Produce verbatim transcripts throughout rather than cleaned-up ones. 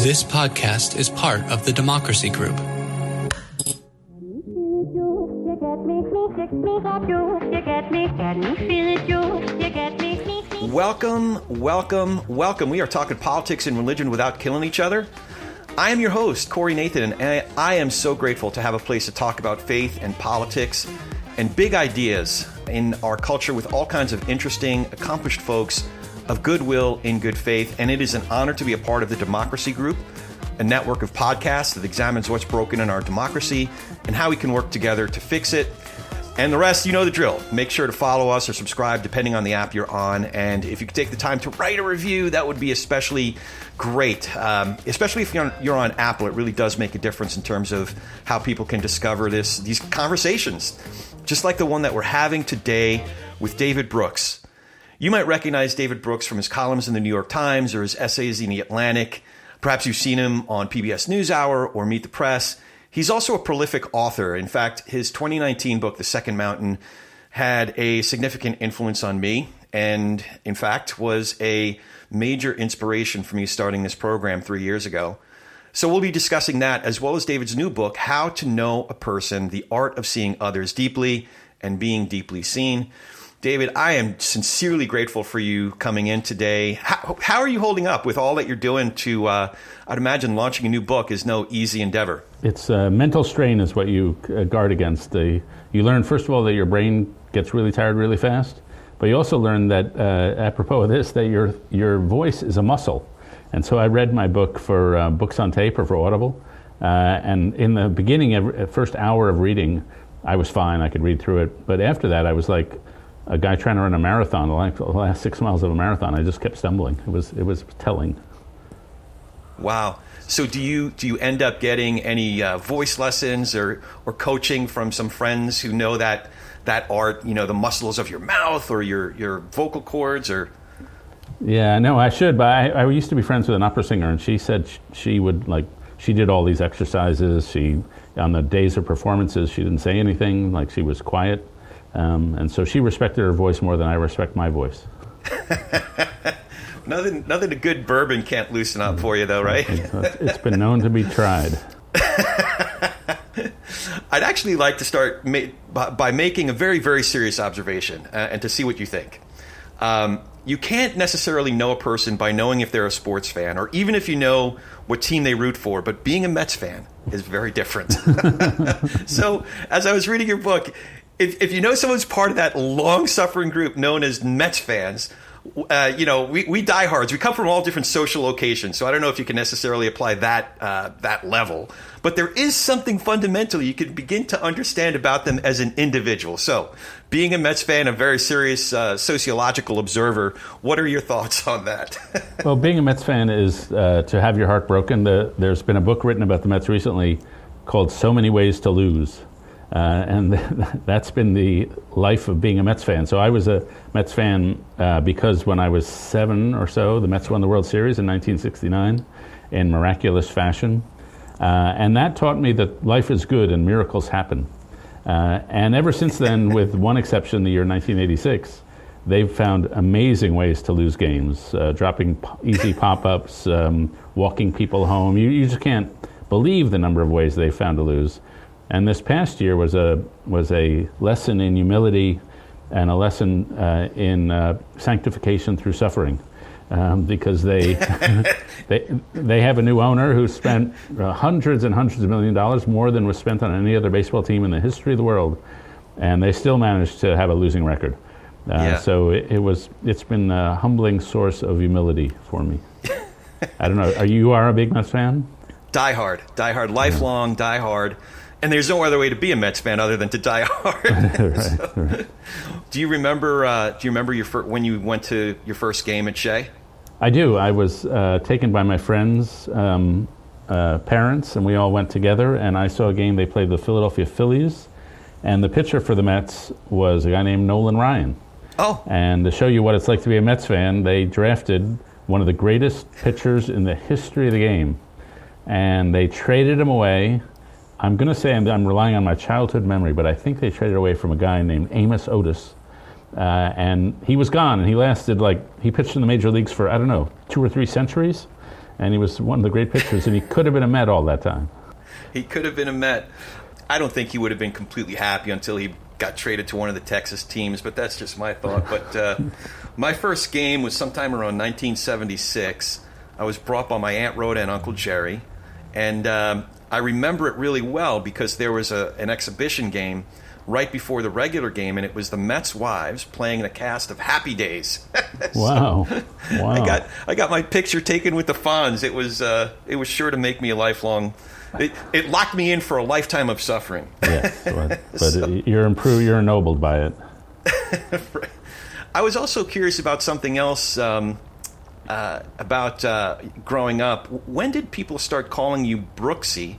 This podcast is part of the Democracy Group. Welcome, welcome, welcome. We are talking politics and religion without killing each other. I am your host, Corey Nathan, and I am so grateful to have a place to talk about faith and politics and big ideas in our culture with all kinds of interesting, accomplished folks of goodwill in good faith. And it is an honor to be a part of the Democracy Group, a network of podcasts that examines what's broken in our democracy and how we can work together to fix it. And the rest, you know the drill. Make sure to follow us or subscribe depending on the app you're on. And if you could take the time to write a review, that would be especially great. Um, especially if you're on, you're on Apple, it really does make a difference in terms of how people can discover this these conversations. Just like the one that we're having today with David Brooks. You might recognize David Brooks from his columns in The New York Times or his essays in The Atlantic. Perhaps you've seen him on P B S NewsHour or Meet the Press. He's also a prolific author. In fact, his twenty nineteen book, The Second Mountain, had a significant influence on me and, in fact, was a major inspiration for me starting this program three years ago. So we'll be discussing that as well as David's new book, How to Know a Person, The Art of Seeing Others Deeply and Being Deeply Seen. David, I am sincerely grateful for you coming in today. How, how are you holding up with all that you're doing to, uh, I'd imagine launching a new book is no easy endeavor. It's uh, mental strain is what you guard against. The, you learn, first of all, that your brain gets really tired really fast, but you also learn that, uh, apropos of this, that your your voice is a muscle. And so I read my book for uh, Books on Tape or for Audible, uh, and in the beginning, of, first hour of reading, I was fine, I could read through it, but after that I was like, a guy trying to run a marathon, the last six miles of a marathon, I just kept stumbling. It was it was telling. Wow. So do you do you end up getting any uh, voice lessons or or coaching from some friends who know that that art, you know, the muscles of your mouth or your, your vocal cords or? Yeah, no, I should. But I, I used to be friends with an opera singer, and she said she, she would like she did all these exercises. She on the days of performances, she didn't say anything. Like she was quiet. Um, and so she respected her voice more than I respect my voice. nothing, nothing a good bourbon can't loosen up for you, though, right? it's, it's been known to be tried. I'd actually like to start ma- by, by making a very, very serious observation uh, and to see what you think. Um, you can't necessarily know a person by knowing if they're a sports fan or even if you know what team they root for, but being a Mets fan is very different. So as I was reading your book, If if you know someone's part of that long-suffering group known as Mets fans, uh, you know, we, we diehards, we come from all different social locations, so I don't know if you can necessarily apply that uh, that level. But there is something fundamental you can begin to understand about them as an individual. So being a Mets fan, a very serious uh, sociological observer, what are your thoughts on that? Well, being a Mets fan is uh, to have your heart broken. The, there's been a book written about the Mets recently called So Many Ways to Lose. Uh, and that's been the life of being a Mets fan. So I was a Mets fan uh, because when I was seven or so, the Mets won the World Series in nineteen sixty-nine in miraculous fashion. Uh, and that taught me that life is good and miracles happen. Uh, and ever since then, with one exception, the year nineteen eighty-six, they've found amazing ways to lose games, uh, dropping easy pop-ups, um, walking people home. You, you just can't believe the number of ways they've found to lose. And this past year was a was a lesson in humility and a lesson uh, in uh, sanctification through suffering, um, because they they they have a new owner who spent uh, hundreds and hundreds of million dollars, more than was spent on any other baseball team in the history of the world, and they still managed to have a losing record. Uh, yeah. So it, it was it's been a humbling source of humility for me. I don't know. Are you are a big Mets fan? Die hard, die hard, lifelong, yeah. die hard. And there's no other way to be a Mets fan other than to die hard. so, right, right. Do you remember? Uh, do you remember your fir- when you went to your first game at Shea? I do. I was uh, taken by my friends' um, uh, parents, and we all went together. And I saw a game. They played the Philadelphia Phillies, and the pitcher for the Mets was a guy named Nolan Ryan. Oh! And to show you what it's like to be a Mets fan, they drafted one of the greatest pitchers in the history of the game, and they traded him away. I'm going to say I'm, I'm relying on my childhood memory, but I think they traded away from a guy named Amos Otis, Uh, and he was gone, and he lasted like, he pitched in the major leagues for, I don't know, two or three centuries. And he was one of the great pitchers, and he could have been a Met all that time. He could have been a Met. I don't think he would have been completely happy until he got traded to one of the Texas teams, but that's just my thought. But uh, my first game was sometime around nineteen seventy-six. I was brought by my Aunt Rhoda and Uncle Jerry, and um, I remember it really well because there was a, an exhibition game right before the regular game, and it was the Mets' wives playing the cast of Happy Days. so wow! Wow! I got I got my picture taken with the Fonz. It was uh, it was sure to make me a lifelong. It, it locked me in for a lifetime of suffering. Yes, but, but so, it, you're improved. You're ennobled by it. Right. I was also curious about something else um, uh, about uh, growing up. When did people start calling you Brooksy,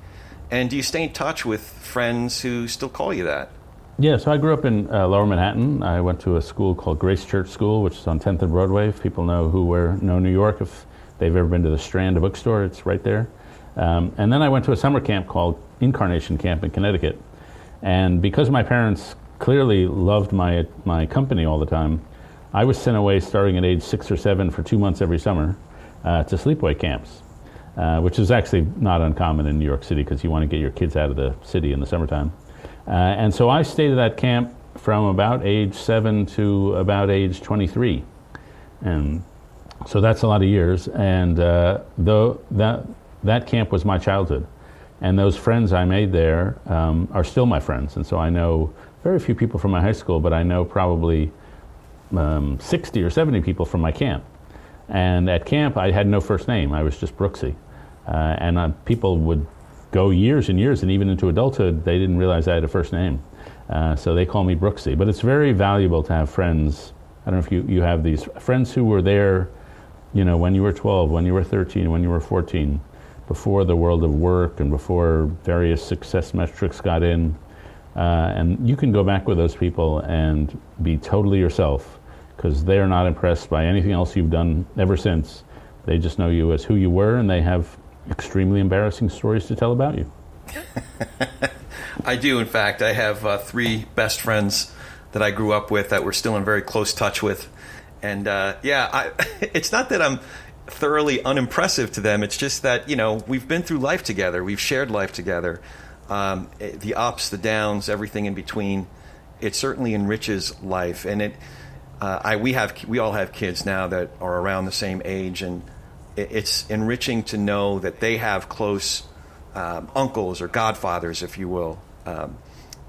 and do you stay in touch with friends who still call you that? Yeah, so I grew up in uh, Lower Manhattan. I went to a school called Grace Church School, which is on tenth and Broadway. If people know who were know New York, if they've ever been to the Strand, a bookstore, it's right there. Um, and then I went to a summer camp called Incarnation Camp in Connecticut. And because my parents clearly loved my my company all the time, I was sent away starting at age six or seven for two months every summer uh, to sleepaway camps, uh, which is actually not uncommon in New York City because you want to get your kids out of the city in the summertime. Uh, and so I stayed at that camp from about age seven to about age twenty-three. And so that's a lot of years. And uh, though that that camp was my childhood. And those friends I made there um, are still my friends. And so I know very few people from my high school, but I know probably um, sixty or seventy people from my camp. And at camp, I had no first name. I was just Brooksy. Uh, and uh, people would go years and years, and even into adulthood, they didn't realize I had a first name. Uh, so they call me Brooksy. But it's very valuable to have friends. I don't know if you, you have these friends who were there, you know, when you were twelve, when you were thirteen, when you were fourteen, before the world of work and before various success metrics got in. Uh, and you can go back with those people and be totally yourself because they are not impressed by anything else you've done ever since. They just know you as who you were, and they have extremely embarrassing stories to tell about you. I do, in fact. I have uh, three best friends that I grew up with that we're still in very close touch with. And uh, yeah, I, it's not that I'm thoroughly unimpressive to them. It's just that, you know, we've been through life together. We've shared life together. Um, the ups, the downs, everything in between. It certainly enriches life. And it, uh, I we have we all have kids now that are around the same age, and it's enriching to know that they have close um, uncles or godfathers, if you will. Um,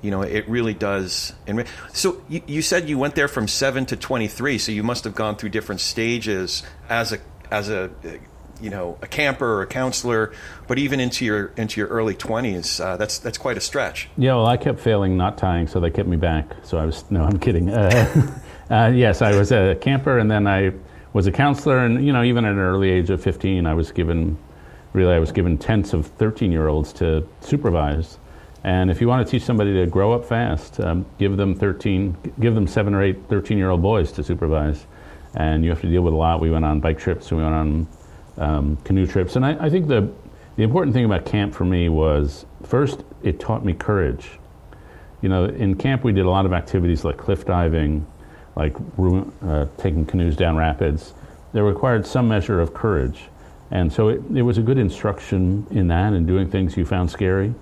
you know, it really does enrich. So you, you said you went there from seven to twenty-three, so you must have gone through different stages as a as a you know a camper or a counselor, but even into your into your early twenties. Uh, that's that's quite a stretch. Yeah, well, I kept failing not tying, so they kept me back. So I was no, I'm kidding. Uh, uh, yes, I was a camper, and then I was a counselor, and you know, even at an early age of fifteen, I was given, really, I was given tents of thirteen-year-olds to supervise. And if you want to teach somebody to grow up fast, um, give them thirteen, give them seven or eight thirteen-year-old boys to supervise, and you have to deal with a lot. We went on bike trips, we went on um, canoe trips, and I, I think the the important thing about camp for me was first, it taught me courage. You know, in camp we did a lot of activities like cliff diving, like uh, taking canoes down rapids. They required some measure of courage. And so it, it was a good instruction in that and doing things you found scary.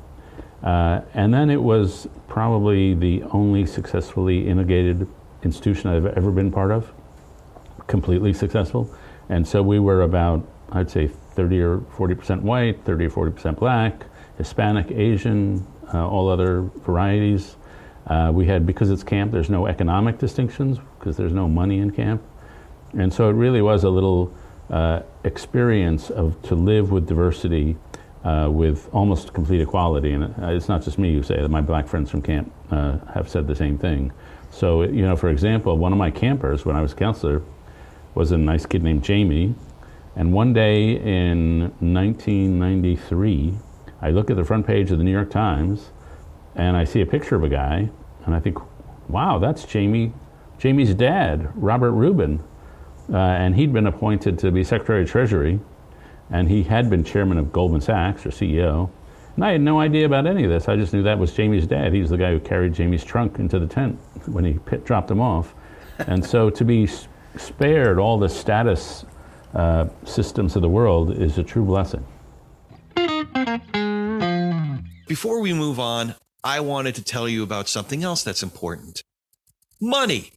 Uh, and then it was probably the only successfully integrated institution I've ever been part of, completely successful. And so we were about, I'd say, thirty or forty percent white, thirty or forty percent black, Hispanic, Asian, uh, all other varieties. Uh, we had, because it's camp, there's no economic distinctions because there's no money in camp. And so it really was a little uh, experience of to live with diversity uh, with almost complete equality. And it's not just me who say that. My black friends from camp uh, have said the same thing. So, you know, for example, one of my campers when I was a counselor was a nice kid named Jamie. And one day in nineteen ninety-three, I look at the front page of the New York Times, and I see a picture of a guy, and I think, wow, that's Jamie, Jamie's dad, Robert Rubin. Uh, and he'd been appointed to be Secretary of Treasury, and he had been chairman of Goldman Sachs, or C E O. And I had no idea about any of this. I just knew that was Jamie's dad. He was the guy who carried Jamie's trunk into the tent when he pit- dropped him off. And so to be spared all the status uh, systems of the world is a true blessing. Before we move on, I wanted to tell you about something else that's important. Money.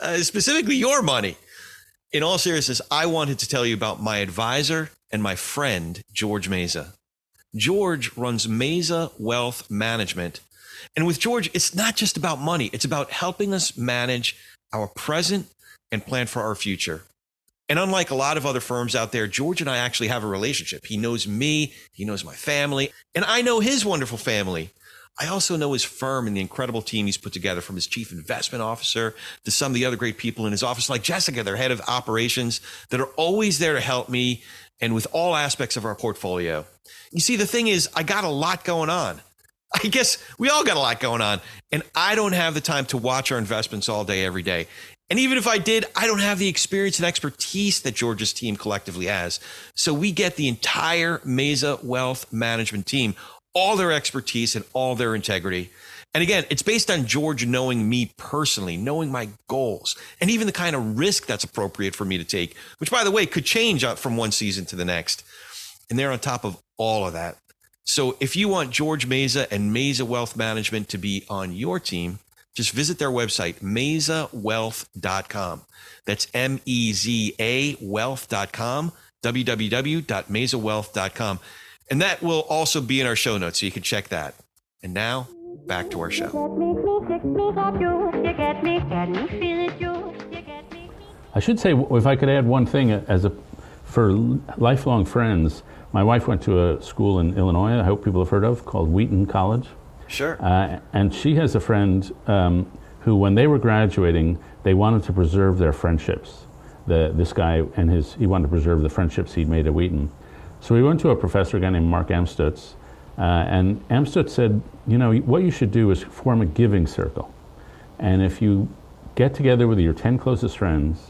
uh, specifically your money. In all seriousness, I wanted to tell you about my advisor and my friend, George Meza. George runs Meza Wealth Management. And with George, it's not just about money. It's about helping us manage our present and plan for our future. And unlike a lot of other firms out there, George and I actually have a relationship. He knows me, he knows my family, and I know his wonderful family. I also know his firm and the incredible team he's put together, from his chief investment officer to some of the other great people in his office, like Jessica, their head of operations, that are always there to help me and with all aspects of our portfolio. You see, the thing is, I got a lot going on. I guess we all got a lot going on, and I don't have the time to watch our investments all day, every day. And even if I did, I don't have the experience and expertise that George's team collectively has. So we get the entire Meza Wealth Management team, all their expertise and all their integrity. And again, it's based on George knowing me personally, knowing my goals, and even the kind of risk that's appropriate for me to take, which, by the way, could change from one season to the next. And they're on top of all of that. So if you want George Meza and Meza Wealth Management to be on your team, just visit their website, meza wealth dot com. That's M E Z A wealth dot com, w w w dot meza wealth dot com. And that will also be in our show notes, so you can check that. And now, back to our show. I should say, if I could add one thing, as a for lifelong friends, my wife went to a school in Illinois, I hope people have heard of, called Wheaton College. Sure. Uh, and she has a friend um, who, when they were graduating, they wanted to preserve their friendships. The, this guy and his, he wanted to preserve the friendships he'd made at Wheaton. So we went to a professor, a guy named Mark Amstutz, uh, and Amstutz said, you know, what you should do is form a giving circle. And if you get together with your ten closest friends,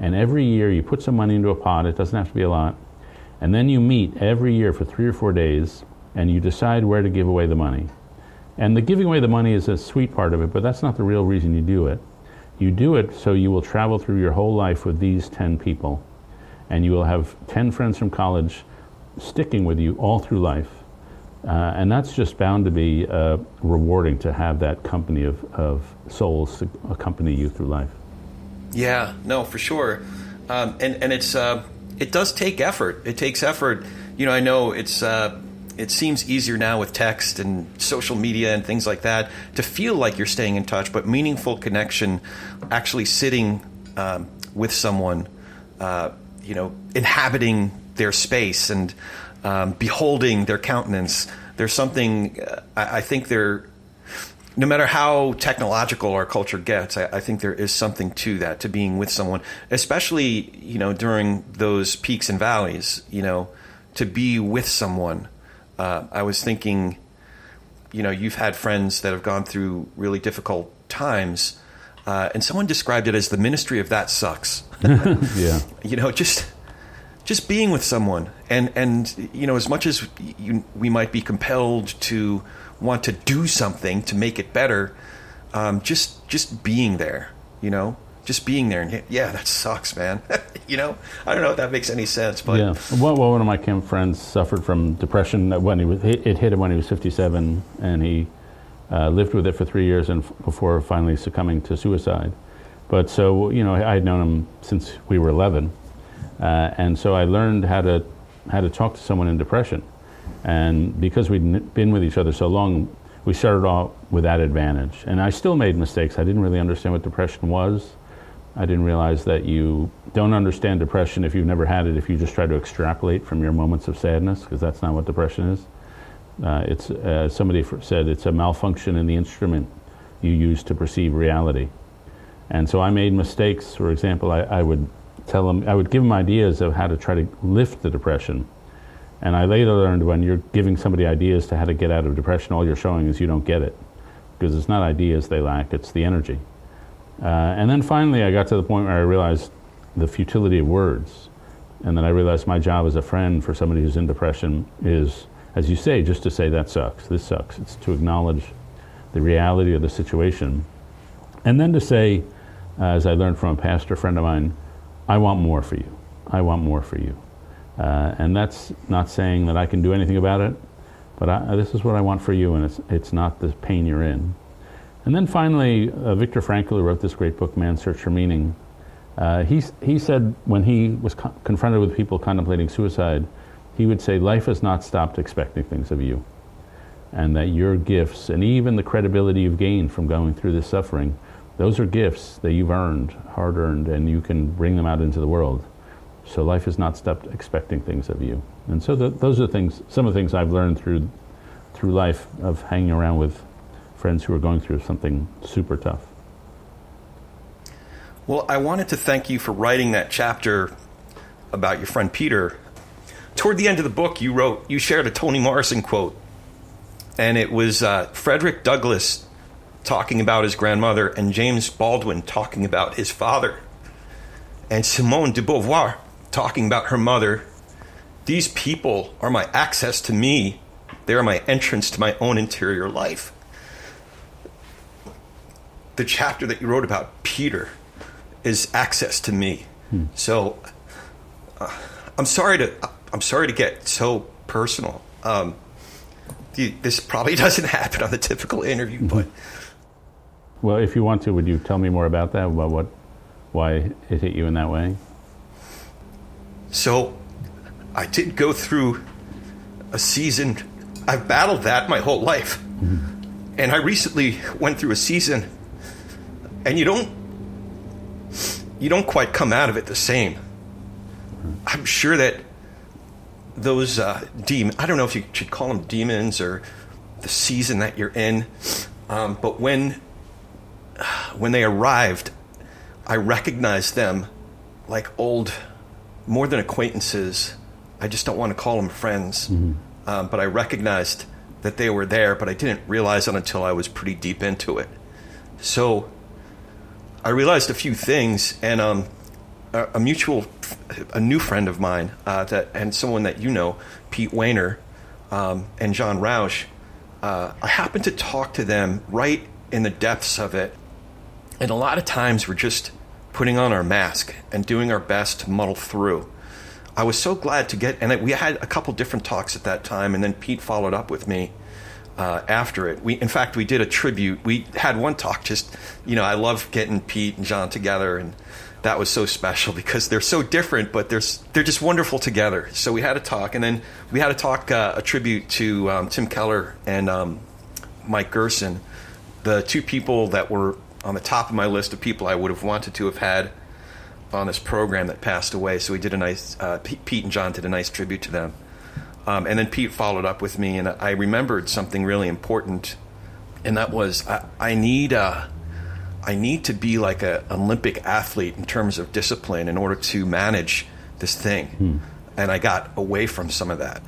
and every year you put some money into a pot, it doesn't have to be a lot, and then you meet every year for three or four days, and you decide where to give away the money. And the giving away the money is a sweet part of it, but that's not the real reason you do it. You do it so you will travel through your whole life with these ten people, and you will have ten friends from college sticking with you all through life. Uh, and that's just bound to be uh, rewarding, to have that company of, of souls to accompany you through life. Yeah, no, for sure. Um, and, and it's uh, it does take effort. It takes effort. You know, I know it's... Uh, It seems easier now with text and social media and things like that to feel like you're staying in touch, but meaningful connection, actually sitting um, with someone, uh, you know, inhabiting their space and um, beholding their countenance. There's something uh, I, I think there, no matter how technological our culture gets, I, I think there is something to that, to being with someone, especially, you know, during those peaks and valleys, you know, to be with someone. Uh, I was thinking, you know, you've had friends that have gone through really difficult times, uh, and someone described it as the ministry of that sucks. Yeah. You know, just just being with someone. And, and you know, as much as you, we might be compelled to want to do something to make it better, um, just just being there, you know, just being there. And yeah, that sucks, man. You know, I don't know if that makes any sense, but yeah. Well, one of my camp friends suffered from depression when he was, it hit him when he was fifty-seven, and he uh, lived with it for three years and f- before finally succumbing to suicide. But so, you know, I had known him since we were eleven, uh, and so I learned how to how to talk to someone in depression, and because we'd been with each other so long, we started off with that advantage. And I still made mistakes. I didn't really understand what depression was. I didn't realize that you don't understand depression if you've never had it, if you just try to extrapolate from your moments of sadness, because that's not what depression is. Uh, it's uh, somebody said it's a malfunction in the instrument you use to perceive reality. And so I made mistakes. For example, I, I would tell them, I would give them ideas of how to try to lift the depression. And I later learned, when you're giving somebody ideas to how to get out of depression, all you're showing is you don't get it, because it's not ideas they lack, it's the energy. Uh, and then finally, I got to the point where I realized the futility of words. And then I realized my job as a friend for somebody who's in depression is, as you say, just to say, that sucks, this sucks. It's to acknowledge the reality of the situation. And then to say, as I learned from a pastor friend of mine, I want more for you. I want more for you. Uh, and that's not saying that I can do anything about it, but I, this is what I want for you, and it's it's not the pain you're in. And then finally, uh, Viktor Frankl, who wrote this great book, Man's Search for Meaning, uh, he, he said when he was co- confronted with people contemplating suicide, he would say, life has not stopped expecting things of you, and that your gifts, and even the credibility you've gained from going through this suffering, those are gifts that you've earned, hard-earned, and you can bring them out into the world. So life has not stopped expecting things of you. And so the, those are things, some of the things I've learned through through life of hanging around with friends who are going through something super tough. Well, I wanted to thank you for writing that chapter about your friend Peter. Toward the end of the book, you wrote, you shared a Toni Morrison quote, and it was uh, Frederick Douglass talking about his grandmother and James Baldwin talking about his father, and Simone de Beauvoir talking about her mother. These people are my access to me. They are my entrance to my own interior life. The chapter that you wrote about Peter is access to me. Hmm. So uh, I'm sorry to I'm sorry to get so personal. Um, the, this probably doesn't happen on the typical interview, but well, if you want to, would you tell me more about that? About what, why it hit you in that way? So I did go through a season. I've battled that my whole life. Mm-hmm. And I recently went through a season, and you don't you don't quite come out of it the same. Mm-hmm. I'm sure that those uh, demons, I don't know if you should call them demons or the season that you're in, um, but when when they arrived, I recognized them like old, more than acquaintances. I just don't want to call them friends. Mm-hmm. Um, but I recognized that they were there, but I didn't realize it until I was pretty deep into it. So I realized a few things, and um, a, a mutual, a new friend of mine, uh, that and someone that you know, Pete Wehner, um, and John Rausch, uh, I happened to talk to them right in the depths of it. And a lot of times we're just putting on our mask and doing our best to muddle through. I was so glad to get, and we had a couple different talks at that time, and then Pete followed up with me uh, after it. We, in fact, we did a tribute. We had one talk just, you know, I love getting Pete and John together, and that was so special because they're so different, but they're, they're just wonderful together. So we had a talk, and then we had a talk, uh, a tribute to um, Tim Keller and um, Mike Gerson, the two people that were on the top of my list of people I would have wanted to have had on this program that passed away. So we did a nice, uh, Pete and John did a nice tribute to them. Um, and then Pete followed up with me, and I remembered something really important. And that was, I, I need uh, I need to be like a Olympic athlete in terms of discipline in order to manage this thing. Hmm. And I got away from some of that.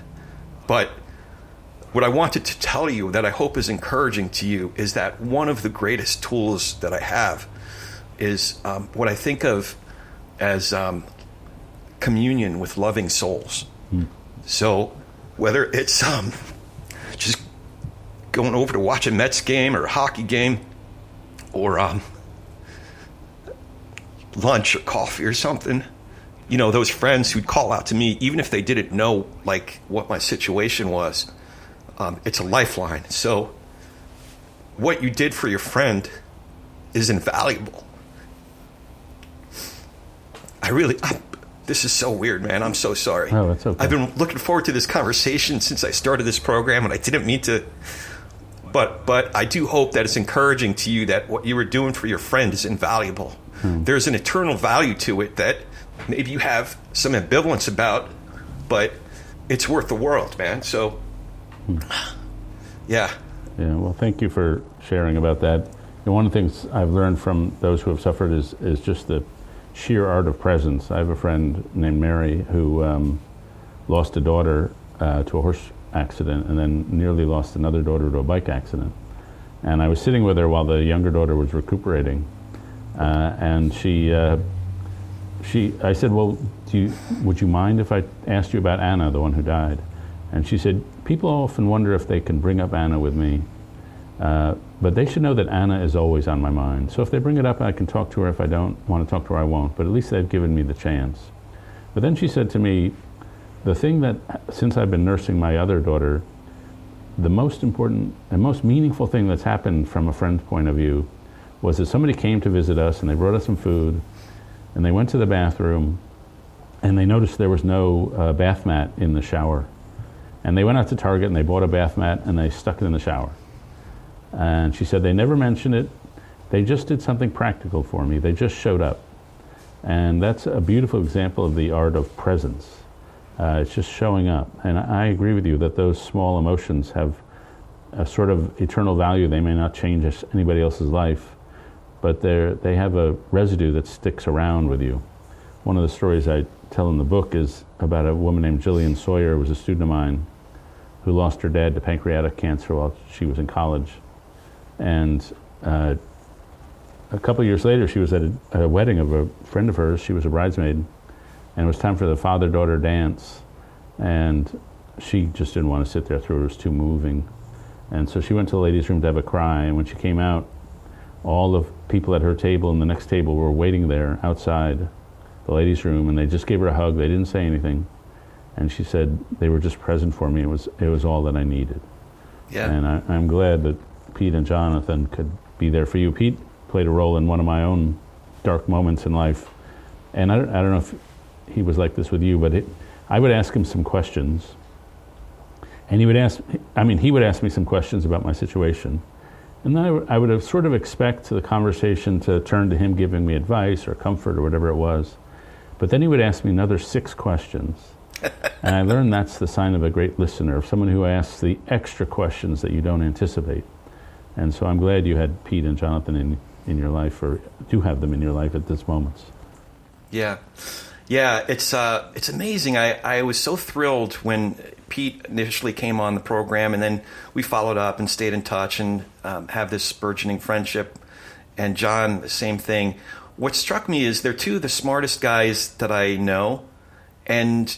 But what I wanted to tell you that I hope is encouraging to you is that one of the greatest tools that I have is um, what I think of as um, communion with loving souls. Mm. So whether it's um, just going over to watch a Mets game or a hockey game or um, lunch or coffee or something, you know, those friends who'd call out to me, even if they didn't know like what my situation was, Um, it's a lifeline. So what you did for your friend is invaluable. I really, I, this is so weird, man. I'm so sorry. Oh, that's okay. I've been looking forward to this conversation since I started this program, and I didn't mean to, but, but I do hope that it's encouraging to you that what you were doing for your friend is invaluable. Hmm. There's an eternal value to it that maybe you have some ambivalence about, but it's worth the world, man. So yeah. Yeah. Well, thank you for sharing about that. And one of the things I've learned from those who have suffered is, is just the sheer art of presence. I have a friend named Mary who um, lost a daughter uh, to a horse accident and then nearly lost another daughter to a bike accident. And I was sitting with her while the younger daughter was recuperating. Uh, and she, uh, she, I said, well, do you, would you mind if I asked you about Anna, the one who died? And she said, people often wonder if they can bring up Anna with me. Uh, but they should know that Anna is always on my mind. So if they bring it up, I can talk to her. If I don't want to talk to her, I won't. But at least they've given me the chance. But then she said to me, the thing that, since I've been nursing my other daughter, the most important and most meaningful thing that's happened from a friend's point of view was that somebody came to visit us and they brought us some food and they went to the bathroom and they noticed there was no uh, bath mat in the shower. And they went out to Target and they bought a bath mat and they stuck it in the shower. And she said they never mentioned it. They just did something practical for me. They just showed up. And that's a beautiful example of the art of presence. Uh, it's just showing up. And I agree with you that those small emotions have a sort of eternal value. They may not change anybody else's life, but they they have a residue that sticks around with you. One of the stories I tell in the book is about a woman named Jillian Sawyer, who was a student of mine, who lost her dad to pancreatic cancer while she was in college. And uh, a couple years later, she was at a, a wedding of a friend of hers. She was a bridesmaid, and it was time for the father-daughter dance. And she just didn't want to sit there through it. It was too moving. And so she went to the ladies' room to have a cry. And when she came out, all the people at her table and the next table were waiting there outside the ladies' room, and they just gave her a hug. They didn't say anything. And she said, they were just present for me. It was it was all that I needed. Yeah. And I, I'm glad that Pete and Jonathan could be there for you. Pete played a role in one of my own dark moments in life. And I don't, I don't know if he was like this with you, but it, I would ask him some questions. And he would ask, I mean, he would ask me some questions about my situation. And then I, w- I would have sort of expect the conversation to turn to him giving me advice or comfort or whatever it was. But then he would ask me another six questions. And I learned that's the sign of a great listener, of someone who asks the extra questions that you don't anticipate. And so I'm glad you had Pete and Jonathan in, in your life, or do have them in your life at this moment. Yeah. Yeah, it's uh, it's amazing. I, I was so thrilled when Pete initially came on the program, and then we followed up and stayed in touch and um, have this burgeoning friendship. And John, the same thing. What struck me is they're two of the smartest guys that I know, and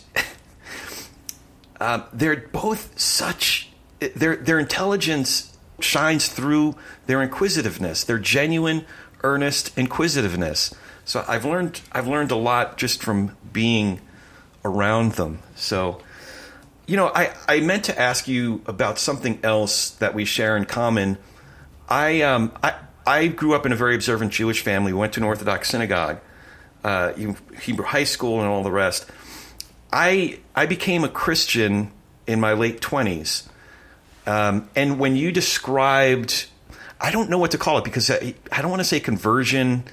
uh, they're both such their their intelligence shines through their inquisitiveness, their genuine, earnest inquisitiveness. So I've learned I've learned a lot just from being around them. So, you know, I, I meant to ask you about something else that we share in common. I um I I grew up in a very observant Jewish family. We went to an Orthodox synagogue, uh, Hebrew high school, and all the rest. I I became a Christian in my late twenties. Um, and when you described, I don't know what to call it because I, I don't want to say conversion.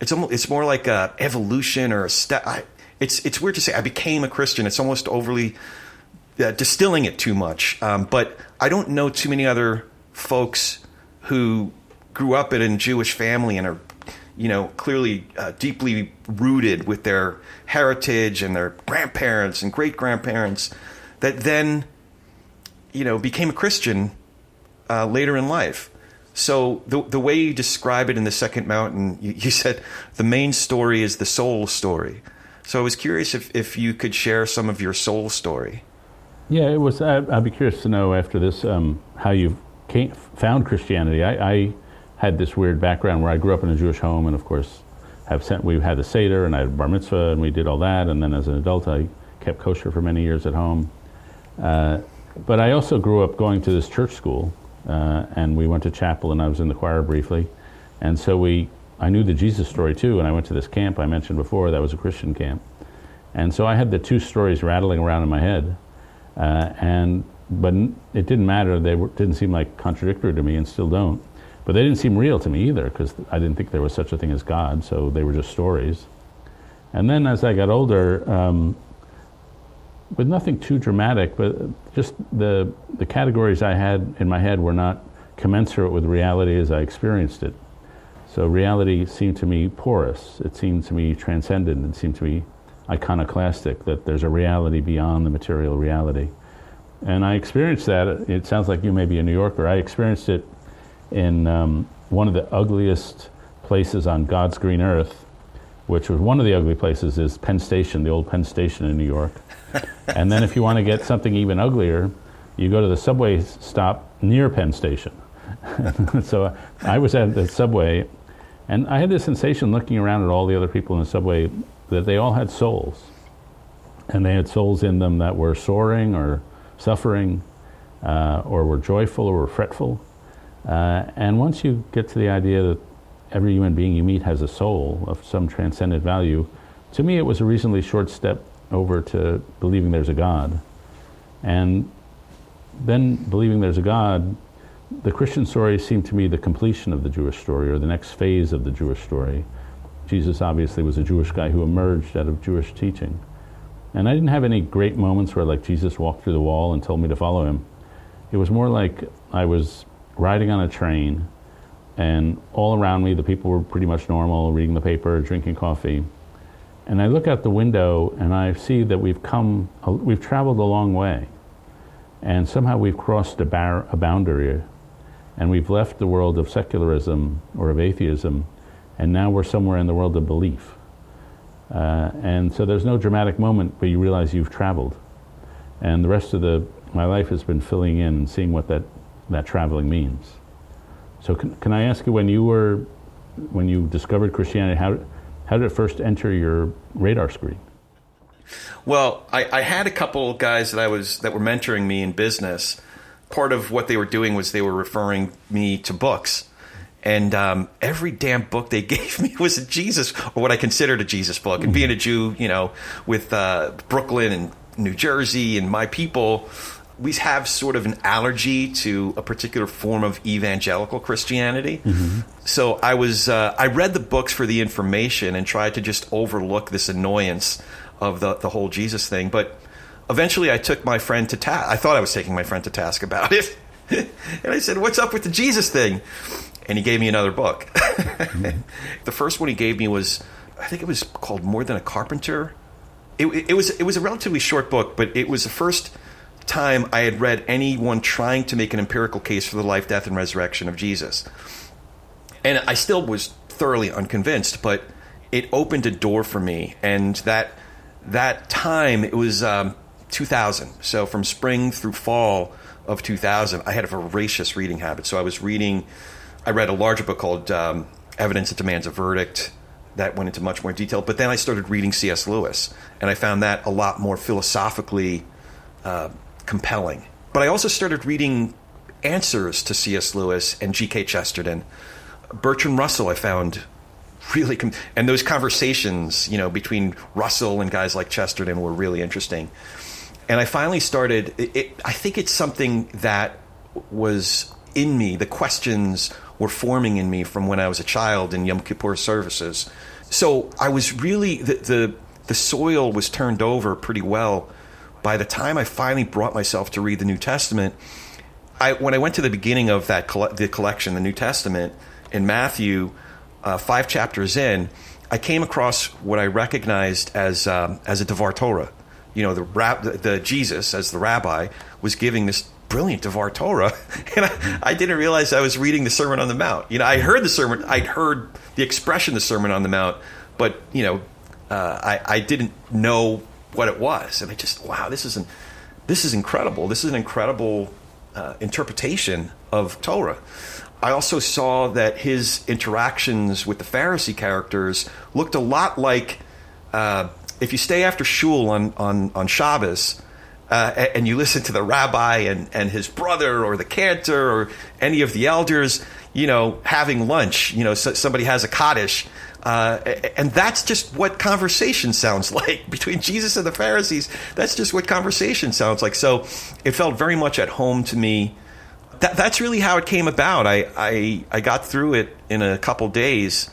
It's almost, it's more like a evolution or a step. I, it's it's weird to say I became a Christian. It's almost overly uh, distilling it too much. Um, but I don't know too many other folks who grew up in a Jewish family and are, you know, clearly uh, deeply rooted with their heritage and their grandparents and great grandparents that then, you know, became a Christian uh, later in life. So the the way you describe it in The Second Mountain, you, you said the main story is the soul story. So I was curious if, if you could share some of your soul story. Yeah, it was. I, I'd be curious to know after this um, how you came, found Christianity. I, I had this weird background where I grew up in a Jewish home, and of course, have sent we had the Seder and I had bar mitzvah and we did all that. And then as an adult, I kept kosher for many years at home. Uh, But I also grew up going to this church school, uh, and we went to chapel, and I was in the choir briefly. And so we, I knew the Jesus story, too, and I went to this camp I mentioned before. That was a Christian camp. And so I had the two stories rattling around in my head, uh, and but it didn't matter. They were, didn't seem like contradictory to me and still don't. But they didn't seem real to me either because I didn't think there was such a thing as God, so they were just stories. And then as I got older, um, with nothing too dramatic, but just the the categories I had in my head were not commensurate with reality as I experienced it. So reality seemed to me porous. It seemed to me transcendent. It seemed to me iconoclastic, that there's a reality beyond the material reality. And I experienced that. It sounds like you may be a New Yorker. I experienced it in um, one of the ugliest places on God's green earth, which was one of the ugly places is Penn Station, the old Penn Station in New York. And then if you want to get something even uglier, you go to the subway stop near Penn Station. So I was at the subway, and I had this sensation looking around at all the other people in the subway that they all had souls. And they had souls in them that were soaring or suffering, uh, or were joyful or were fretful. Uh, and once you get to the idea that every human being you meet has a soul of some transcendent value, to me it was a reasonably short step over to believing there's a God. And then believing there's a God, the Christian story seemed to me the completion of the Jewish story, or the next phase of the Jewish story. Jesus obviously was a Jewish guy who emerged out of Jewish teaching. And I didn't have any great moments where, like, Jesus walked through the wall and told me to follow him. It was more like I was riding on a train, and all around me the people were pretty much normal, reading the paper, drinking coffee. And I look out the window and I see that we've come, we've traveled a long way. And somehow we've crossed a, bar- a boundary, and we've left the world of secularism or of atheism, and now we're somewhere in the world of belief. Uh, and so there's no dramatic moment, but you realize you've traveled. And the rest of the my life has been filling in and seeing what that, that traveling means. So can, can I ask you, when you were, when you discovered Christianity, how how did it first enter your radar screen? Well, I, I had a couple of guys that I was that were mentoring me in business. Part of what they were doing was they were referring me to books. And um, every damn book they gave me was a Jesus, or what I considered a Jesus book. And being a Jew, you know, with uh, Brooklyn and New Jersey and my people, we have sort of an allergy to a particular form of evangelical Christianity. Mm-hmm. So I was, uh, I read the books for the information and tried to just overlook this annoyance of the, the whole Jesus thing. But eventually I took my friend to task. I thought I was taking my friend to task about it. And I said, "What's up with the Jesus thing?" And he gave me another book. Mm-hmm. The first one he gave me was, I think it was called More Than a Carpenter. It, it was it was a relatively short book, but it was the first time I had read anyone trying to make an empirical case for the life, death, and resurrection of Jesus. And I still was thoroughly unconvinced, but it opened a door for me. And that that time, it was um, two thousand. So from spring through fall of two thousand, I had a voracious reading habit. So I was reading... I read a larger book called um, Evidence That Demands a Verdict that went into much more detail. But then I started reading C S. Lewis, and I found that a lot more philosophically uh, compelling. But I also started reading answers to C S. Lewis and G K. Chesterton. Bertrand Russell I found really... Com- and those conversations, you know, between Russell and guys like Chesterton were really interesting. And I finally started... It, it, I think it's something that was... in me, the questions were forming in me from when I was a child in Yom Kippur services. So I was really, the, the the soil was turned over pretty well by the time I finally brought myself to read the New Testament. I when I went to the beginning of that coll- the collection, the New Testament, in Matthew, uh, five chapters in, I came across what I recognized as um, as a Devar Torah. You know, the, rab- the, the Jesus, as the rabbi, was giving this brilliant Devar Torah, and I, I didn't realize I was reading the Sermon on the Mount. You know, I heard the sermon, I'd heard the expression, the Sermon on the Mount, but you know, uh, I, I didn't know what it was, and I just, wow, this is an, this is incredible. This is an incredible uh, interpretation of Torah. I also saw that his interactions with the Pharisee characters looked a lot like uh, if you stay after shul on on on Shabbos. Uh, and you listen to the rabbi and, and his brother or the cantor or any of the elders, you know, having lunch. You know, so somebody has a Kaddish. Uh, and that's just what conversation sounds like between Jesus and the Pharisees. That's just what conversation sounds like. So it felt very much at home to me. That, that's really how it came about. I, I, I got through it in a couple days,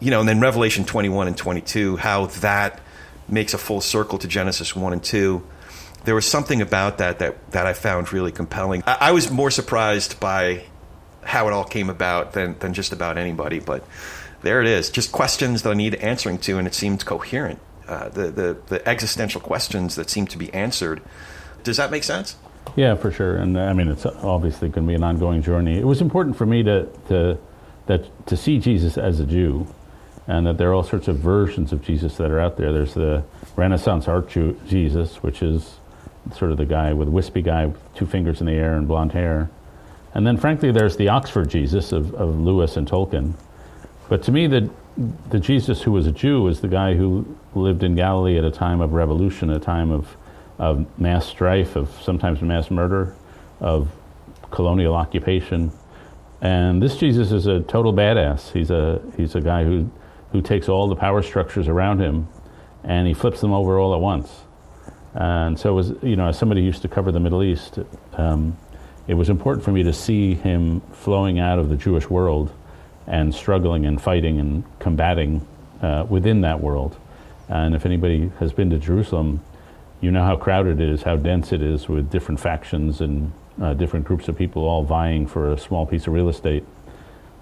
you know, and then Revelation twenty-one and twenty-two, how that makes a full circle to Genesis one and two. There was something about that that, that I found really compelling. I, I was more surprised by how it all came about than, than just about anybody. But there it is, just questions that I need answering to, and it seemed coherent. Uh, the, the, the existential questions that seem to be answered. Does that make sense? Yeah, for sure. And I mean, it's obviously going to be an ongoing journey. It was important for me to to that to see Jesus as a Jew, and that there are all sorts of versions of Jesus that are out there. There's the Renaissance art Jew, Jesus, which is sort of the guy with wispy guy with two fingers in the air and blonde hair. And then, frankly, there's the Oxford Jesus of, of Lewis and Tolkien. But to me, the the Jesus who was a Jew is the guy who lived in Galilee at a time of revolution, a time of, of mass strife, of sometimes mass murder, of colonial occupation. And this Jesus is a total badass. He's a he's a guy who, who takes all the power structures around him and he flips them over all at once. And so, as you know, as somebody who used to cover the Middle East, um, it was important for me to see him flowing out of the Jewish world and struggling and fighting and combating uh, within that world. And if anybody has been to Jerusalem, you know how crowded it is, how dense it is, with different factions and uh, different groups of people all vying for a small piece of real estate.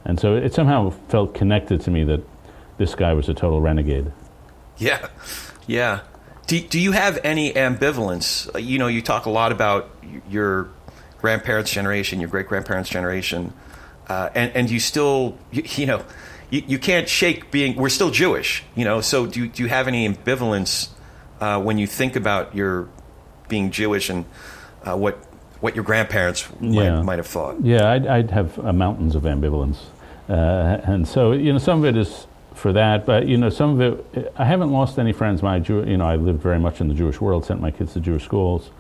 And so it somehow felt connected to me that this guy was a total renegade. Yeah, yeah. Do, do you have any ambivalence? You know, you talk a lot about your grandparents' generation, your great-grandparents' generation, uh, and, and you still, you, you know, you, you can't shake being, we're still Jewish, you know, so do, do you have any ambivalence uh, when you think about your being Jewish and uh, what what your grandparents yeah. might, might have thought? Yeah, I'd, I'd have uh, mountains of ambivalence. Uh, and so, you know, some of it is for that, but you know, some of it, I haven't lost any friends. My Jew, you know, I lived very much in the Jewish world, sent my kids to Jewish schools,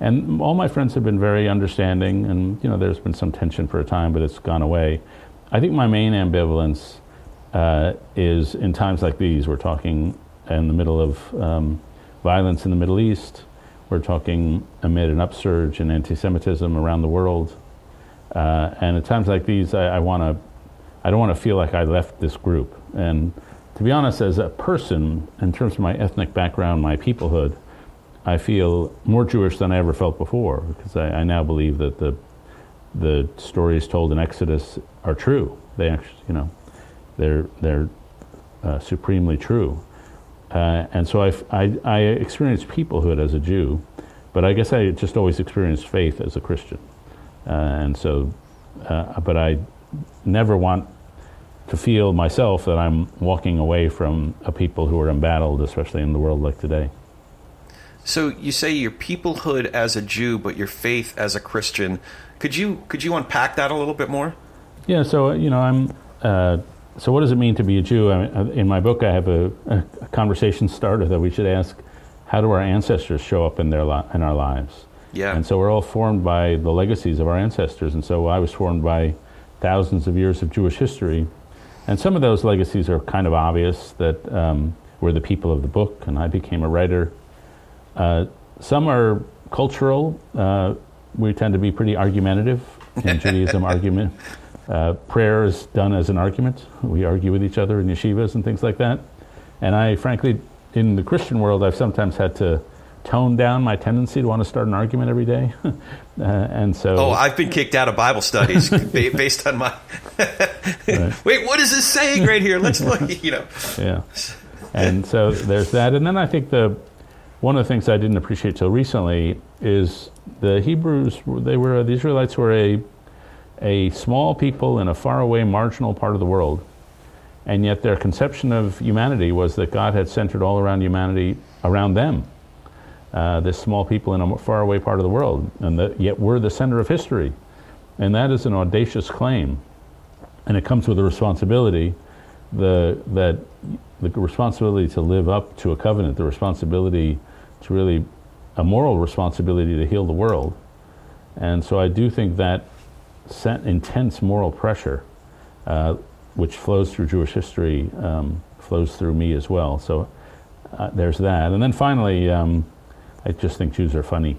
and all my friends have been very understanding. And you know, there's been some tension for a time, but it's gone away. I think my main ambivalence uh, is in times like these. We're talking in the middle of um, violence in the Middle East. We're talking amid an upsurge in anti-Semitism around the world, uh, and at times like these, I, I want to. I don't want to feel like I left this group. And to be honest, as a person, in terms of my ethnic background, my peoplehood, I feel more Jewish than I ever felt before, because I, I now believe that the the stories told in Exodus are true. They actually, you know, they're they're uh, supremely true. Uh, and so I, I, I experienced peoplehood as a Jew, but I guess I just always experienced faith as a Christian. Uh, and so, uh, but I never want to feel myself that I'm walking away from a people who are embattled, especially in the world like today. So you say your peoplehood as a Jew, but your faith as a Christian. Could you could you unpack that a little bit more? Yeah. So you know, I'm. Uh, so what does it mean to be a Jew? I mean, in my book, I have a, a conversation starter that we should ask: how do our ancestors show up in their li- in our lives? Yeah. And so we're all formed by the legacies of our ancestors, and so I was formed by thousands of years of Jewish history. And some of those legacies are kind of obvious, that um, were the people of the book, and I became a writer. Uh, some are cultural. Uh, we tend to be pretty argumentative in Judaism. Argument. Uh, prayer is done as an argument. We argue with each other in yeshivas and things like that. And I, frankly, in the Christian world, I've sometimes had to tone down my tendency to want to start an argument every day. uh, and so oh I've been kicked out of Bible studies based on my right. Wait, what is this saying right here? Let's look, you know. Yeah. And so there's that. And then I think the one of the things I didn't appreciate till recently is the Hebrews, they were the Israelites were a a small people in a faraway marginal part of the world. And yet their conception of humanity was that God had centered all around humanity around them. Uh, this small people in a faraway part of the world, and the, yet we're the center of history. And that is an audacious claim, and it comes with a responsibility, the that the responsibility to live up to a covenant, the responsibility to really, a moral responsibility to heal the world. And so I do think that sent intense moral pressure, uh, which flows through Jewish history, um, flows through me as well. So uh, there's that. And then finally, um, I just think Jews are funny,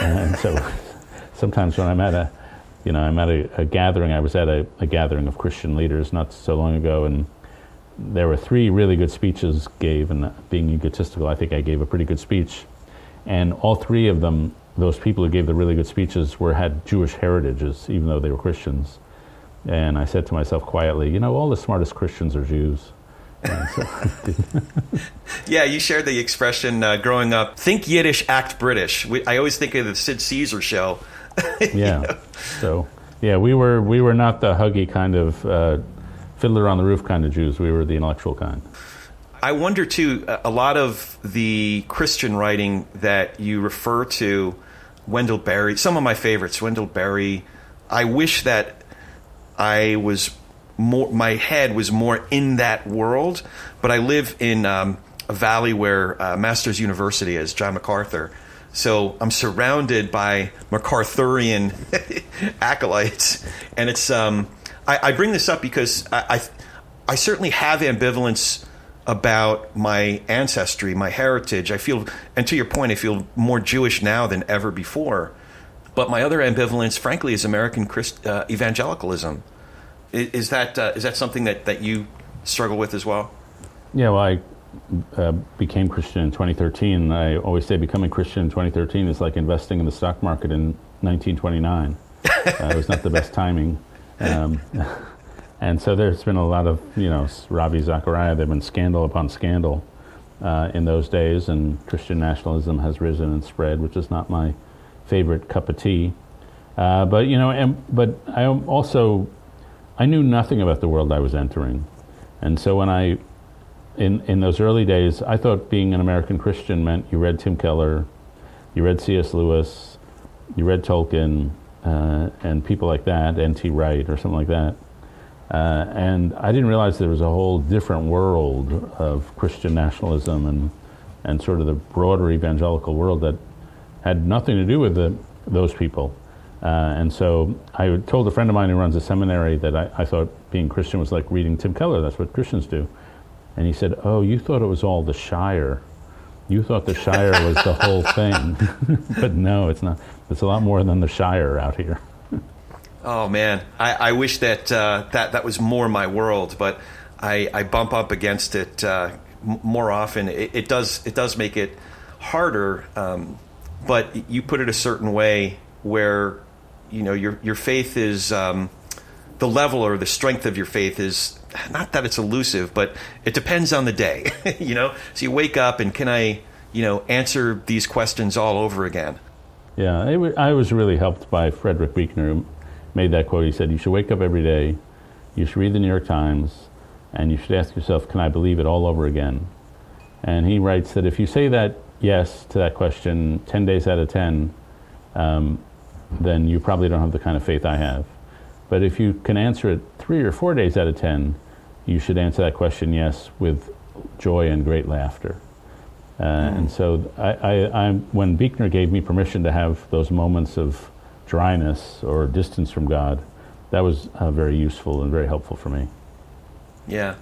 and so sometimes when I'm at a, you know, I'm at a, a gathering. I was at a, a gathering of Christian leaders not so long ago, and there were three really good speeches gave. And being egotistical, I think I gave a pretty good speech, and all three of them, those people who gave the really good speeches, were had Jewish heritages, even though they were Christians. And I said to myself quietly, you know, all the smartest Christians are Jews. Yeah, you shared the expression uh, growing up, think Yiddish, act British. We, I always think of the Sid Caesar show. Yeah. You know? So, yeah, we were we were not the huggy kind of uh, fiddler on the roof kind of Jews. We were the intellectual kind. I wonder, too, a lot of the Christian writing that you refer to, Wendell Berry, some of my favorites, Wendell Berry, I wish that I was more, my head was more in that world. But I live in um, a valley where uh, Masters University is, John MacArthur. So I'm surrounded by MacArthurian acolytes. And it's um, I, I bring this up because I, I I certainly have ambivalence about my ancestry, my heritage. I feel, and to your point, I feel more Jewish now than ever before. But my other ambivalence, frankly, is American Christ, uh, evangelicalism. Is, is that uh, is that something that, that you struggle with as well? Yeah, well, I uh, became Christian in twenty thirteen. I always say becoming Christian in twenty thirteen is like investing in the stock market in nineteen twenty-nine. uh, it was not the best timing. Um, and so there's been a lot of, you know, Ravi Zachariah, there's been scandal upon scandal uh, in those days, and Christian nationalism has risen and spread, which is not my favorite cup of tea. Uh, but, you know, and, but I also, I knew nothing about the world I was entering. And so when I, in, in those early days, I thought being an American Christian meant you read Tim Keller, you read C S. Lewis, you read Tolkien, uh, and people like that, N T Wright or something like that. Uh, and I didn't realize there was a whole different world of Christian nationalism and, and sort of the broader evangelical world that had nothing to do with the, those people. Uh, and so I told a friend of mine who runs a seminary that I, I thought being Christian was like reading Tim Keller. That's what Christians do. And he said, oh, you thought it was all the Shire. You thought the Shire was the whole thing. But no, it's not. It's a lot more than the Shire out here. Oh, man. I, I wish that, uh, that that was more my world, but I, I bump up against it uh, m- more often. It, it does it does make it harder. Um But you put it a certain way where, you know, your your faith is um, the level or the strength of your faith is not that it's elusive, but it depends on the day, you know. So you wake up and can I, you know, answer these questions all over again? Yeah, it w- I was really helped by Frederick Buechner, who made that quote. He said, you should wake up every day, you should read the New York Times, and you should ask yourself, can I believe it all over again? And he writes that if you say that, yes to that question ten days out of ten, um, then you probably don't have the kind of faith I have. But if you can answer it three or four days out of ten, you should answer that question yes with joy and great laughter. Uh, mm. And so I, I, I, when Buechner gave me permission to have those moments of dryness or distance from God, that was uh, very useful and very helpful for me. Yeah.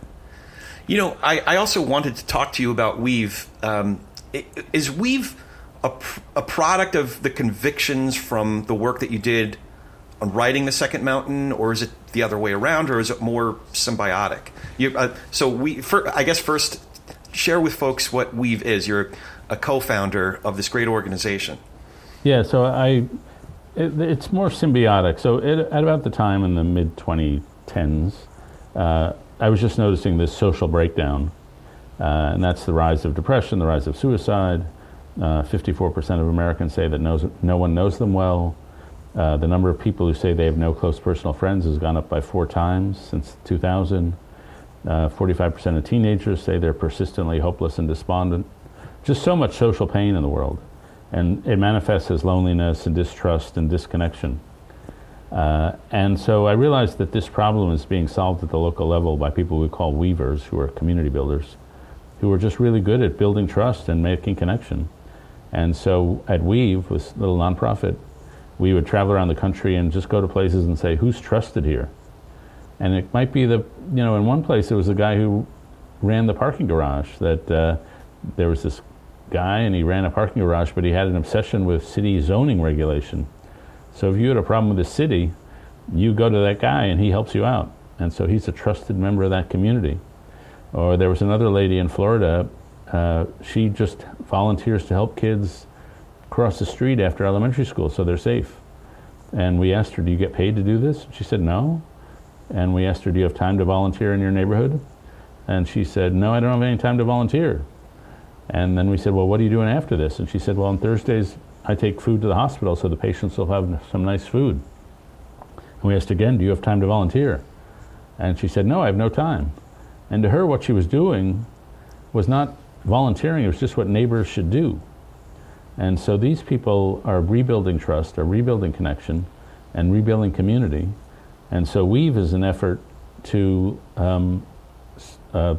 You know, I, I also wanted to talk to you about Weave. Um, Is Weave a, a product of the convictions from the work that you did on writing The Second Mountain, or is it the other way around, or is it more symbiotic? You, uh, so we, for, I guess first, share with folks what Weave is. You're a co-founder of this great organization. Yeah, so I, it, it's more symbiotic. So it, at about the time in the mid twenty tens, uh, I was just noticing this social breakdown. Uh, and that's the rise of depression, the rise of suicide. Uh, fifty-four percent of Americans say that knows, no one knows them well. Uh, the number of people who say they have no close personal friends has gone up by four times since two thousand. Uh, forty-five percent of teenagers say they're persistently hopeless and despondent. Just so much social pain in the world. And it manifests as loneliness and distrust and disconnection. Uh, and so I realized that this problem is being solved at the local level by people we call weavers, who are community builders, who are just really good at building trust and making connection. And so at Weave, this little nonprofit, we would travel around the country and just go to places and say, who's trusted here? And it might be the, you know, in one place it was the guy who ran the parking garage, that uh, there was this guy and he ran a parking garage, but he had an obsession with city zoning regulation. So if you had a problem with the city, you go to that guy and he helps you out. And so he's a trusted member of that community. Or there was another lady in Florida, uh, she just volunteers to help kids cross the street after elementary school so they're safe. And we asked her, do you get paid to do this? She said, no. And we asked her, do you have time to volunteer in your neighborhood? And she said, no, I don't have any time to volunteer. And then we said, well, what are you doing after this? And she said, well, on Thursdays, I take food to the hospital so the patients will have some nice food. And we asked again, do you have time to volunteer? And she said, no, I have no time. And to her, what she was doing was not volunteering, it was just what neighbors should do. And so these people are rebuilding trust, are rebuilding connection, and rebuilding community. And so Weave is an effort to um, uh,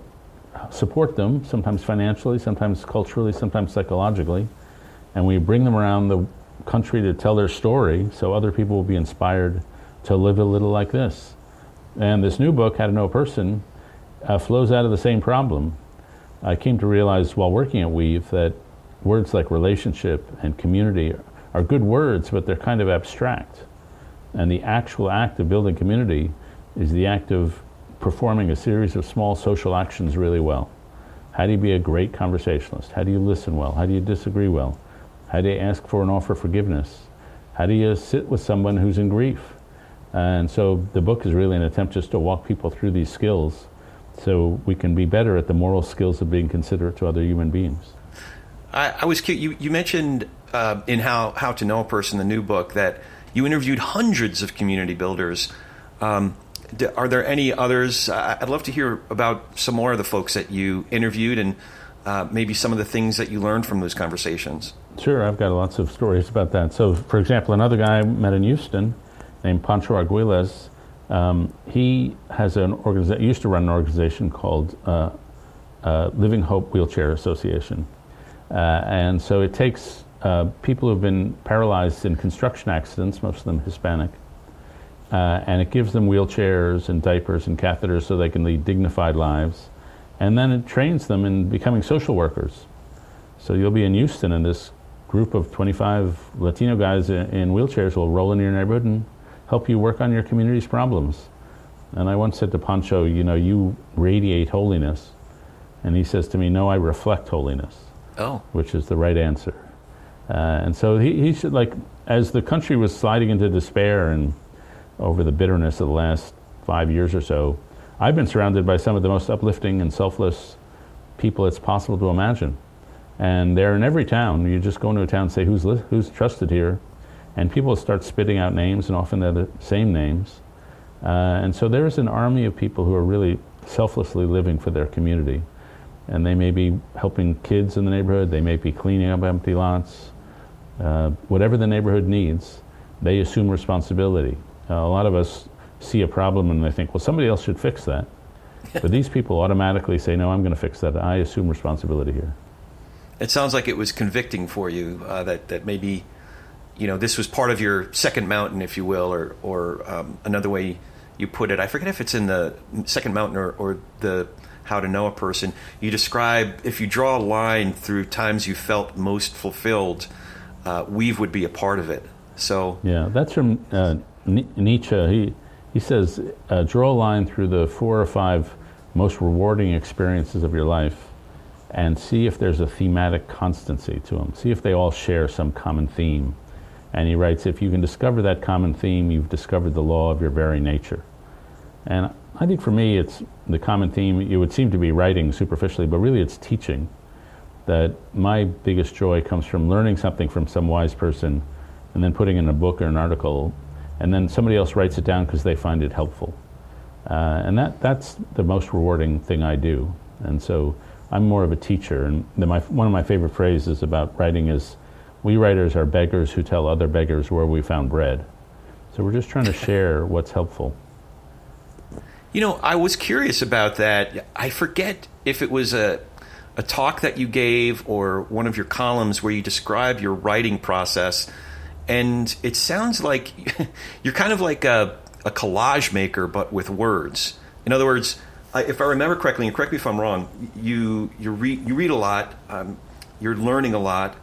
support them, sometimes financially, sometimes culturally, sometimes psychologically. And we bring them around the country to tell their story so other people will be inspired to live a little like this. And this new book, How to Know a Person, uh, flows out of the same problem. I came to realize while working at Weave that words like relationship and community are good words, but they're kind of abstract. And the actual act of building community is the act of performing a series of small social actions really well. How do you be a great conversationalist? How do you listen well? How do you disagree well? How do you ask for and offer forgiveness? How do you sit with someone who's in grief? And so the book is really an attempt just to walk people through these skills so we can be better at the moral skills of being considerate to other human beings. I, I was curious. You, you mentioned uh, in how, how to Know a Person, the new book, that you interviewed hundreds of community builders. Um, do, are there any others? Uh, I'd love to hear about some more of the folks that you interviewed and uh, maybe some of the things that you learned from those conversations. Sure, I've got lots of stories about that. So, for example, another guy I met in Houston named Pancho Arguelles, um, he has an organization, used to run an organization called uh, uh, Living Hope Wheelchair Association. Uh, and so it takes uh, people who've been paralyzed in construction accidents, most of them Hispanic, uh, and it gives them wheelchairs and diapers and catheters so they can lead dignified lives. And then it trains them in becoming social workers. So you'll be in Houston and this group of twenty-five Latino guys in wheelchairs will roll into your neighborhood and help you work on your community's problems. And I once said to Pancho, you know, you radiate holiness. And he says to me, no, I reflect holiness. Oh. Which is the right answer. Uh, and so he, he should, like, as the country was sliding into despair and over the bitterness of the last five years or so, I've been surrounded by some of the most uplifting and selfless people it's possible to imagine. And they're in every town. You just go into a town and say, who's, li- who's trusted here? And people start spitting out names, and often they're the same names. Uh, and so there is an army of people who are really selflessly living for their community. And they may be helping kids in the neighborhood, they may be cleaning up empty lots. Uh, whatever the neighborhood needs, they assume responsibility. Uh, a lot of us see a problem and they think, well, somebody else should fix that. But these people automatically say, no, I'm going to fix that. I assume responsibility here. It sounds like it was convicting for you, uh, that, that maybe, you know, this was part of your second mountain, if you will, or, or um, another way you put it. I forget if it's in the second mountain or, or the... How to Know a Person. You describe, if you draw a line through times you felt most fulfilled, uh, Weave would be a part of it. So yeah, that's from uh, Nietzsche. He he says, uh, draw a line through the four or five most rewarding experiences of your life, and see if there's a thematic constancy to them. See if they all share some common theme. And he writes, if you can discover that common theme, you've discovered the law of your very nature. And I think for me, it's the common theme. It would seem to be writing superficially, but really it's teaching. That my biggest joy comes from learning something from some wise person and then putting it in a book or an article, and then somebody else writes it down because they find it helpful. Uh, and that that's the most rewarding thing I do. And so I'm more of a teacher. And the, my, one of my favorite phrases about writing is, we writers are beggars who tell other beggars where we found bread. So we're just trying to share what's helpful. You know, I was curious about that. I forget if it was a a talk that you gave or one of your columns where you describe your writing process, and it sounds like you're kind of like a, a collage maker, but with words. In other words, if I remember correctly, and correct me if I'm wrong, you you read you read a lot, um, you're learning a lot,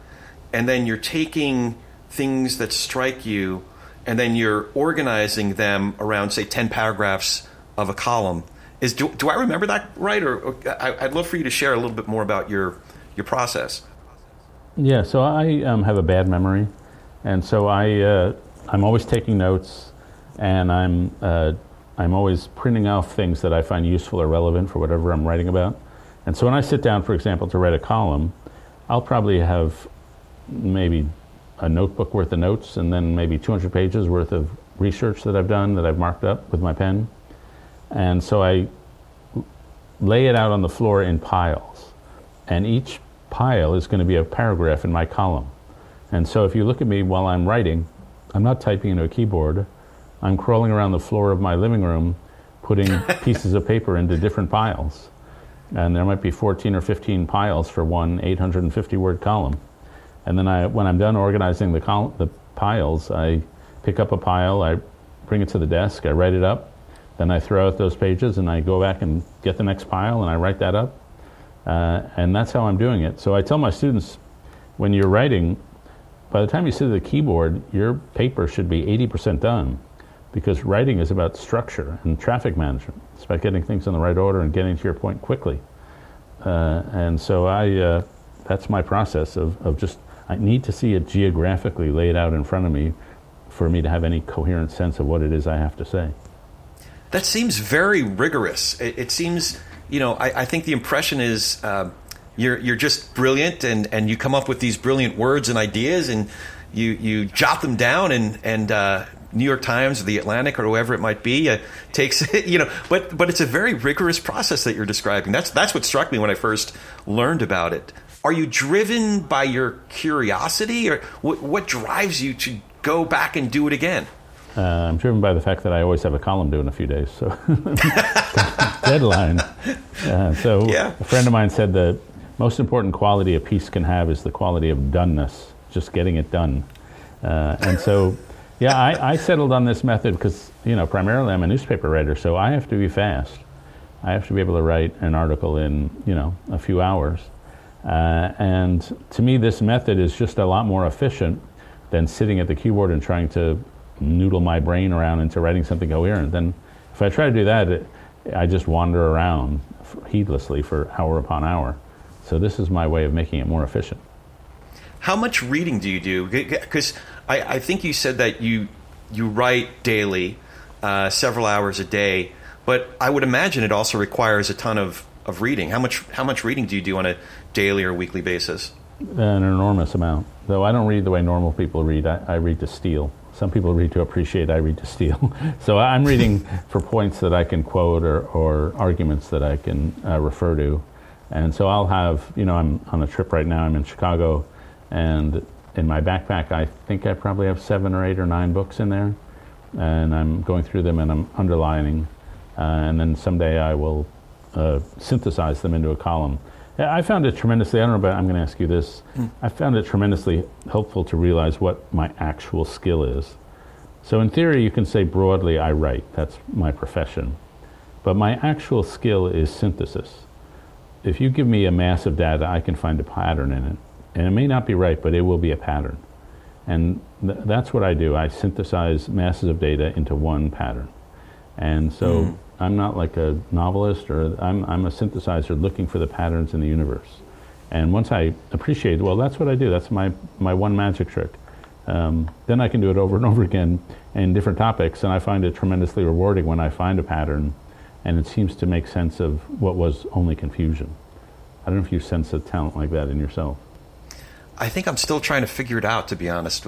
and then you're taking things that strike you, and then you're organizing them around, say, ten paragraphs of a column. Is do, do I remember that right? Or, or I, I'd love for you to share a little bit more about your your process. Yeah, so I um, have a bad memory, and so I uh, I'm always taking notes, and I'm uh, I'm always printing off things that I find useful or relevant for whatever I'm writing about. And so when I sit down, for example, to write a column, I'll probably have maybe a notebook worth of notes, and then maybe two hundred pages worth of research that I've done that I've marked up with my pen. And so I lay it out on the floor in piles. And each pile is going to be a paragraph in my column. And so if you look at me while I'm writing, I'm not typing into a keyboard. I'm crawling around the floor of my living room putting pieces of paper into different piles. And there might be fourteen or fifteen piles for one eight hundred fifty word column. And then I, when I'm done organizing the col- the piles, I pick up a pile, I bring it to the desk, I write it up, then I throw out those pages and I go back and get the next pile and I write that up. Uh, and that's how I'm doing it. So I tell my students, when you're writing, by the time you sit at the keyboard, your paper should be eighty percent done, because writing is about structure and traffic management. It's about getting things in the right order and getting to your point quickly. Uh, and so I, uh, that's my process of, of just, I need to see it geographically laid out in front of me for me to have any coherent sense of what it is I have to say. That seems very rigorous. It, it seems, you know, I, I think the impression is uh, you're you're just brilliant and, and you come up with these brilliant words and ideas and you, you jot them down and, and uh, New York Times or The Atlantic or whoever it might be uh, takes it, you know, but but it's a very rigorous process that you're describing. That's that's what struck me when I first learned about it. Are you driven by your curiosity, or what, what drives you to go back and do it again? Uh, I'm driven by the fact that I always have a column due in a few days, so deadline. Uh, so yeah. A friend of mine said the most important quality a piece can have is the quality of doneness, just getting it done. Uh, and so, yeah, I, I settled on this method because, you know, primarily I'm a newspaper writer, so I have to be fast. I have to be able to write an article in, you know, a few hours. Uh, and to me, this method is just a lot more efficient than sitting at the keyboard and trying to noodle my brain around into writing something coherent. Then if I try to do that, it, I just wander around heedlessly for hour upon hour. So this is my way of making it more efficient. How much reading do you do? Because I, I think you said that you you write daily, uh, several hours a day, but I would imagine it also requires a ton of, of reading. How much how much reading do you do on a daily or weekly basis? An enormous amount. Though I don't read the way normal people read. I, I read to steal. Some people read to appreciate. I read to steal. So I'm reading for points that I can quote or, or arguments that I can uh, refer to. And so I'll have, you know, I'm on a trip right now. I'm in Chicago, and in my backpack, I think I probably have seven or eight or nine books in there. And I'm going through them and I'm underlining. Uh, and then someday I will uh, synthesize them into a column. I found it tremendously, I don't know, but I'm going to ask you this. Mm. I found it tremendously helpful to realize what my actual skill is. So in theory, you can say broadly, I write. That's my profession. But my actual skill is synthesis. If you give me a mass of data, I can find a pattern in it. And it may not be right, but it will be a pattern. And th- that's what I do. I synthesize masses of data into one pattern. And so... Mm. I'm not like a novelist, or I'm I'm a synthesizer looking for the patterns in the universe. And once I appreciate, well, that's what I do. That's my, my one magic trick. Um, then I can do it over and over again in different topics, and I find it tremendously rewarding when I find a pattern, and it seems to make sense of what was only confusion. I don't know if you sense a talent like that in yourself. I think I'm still trying to figure it out, to be honest.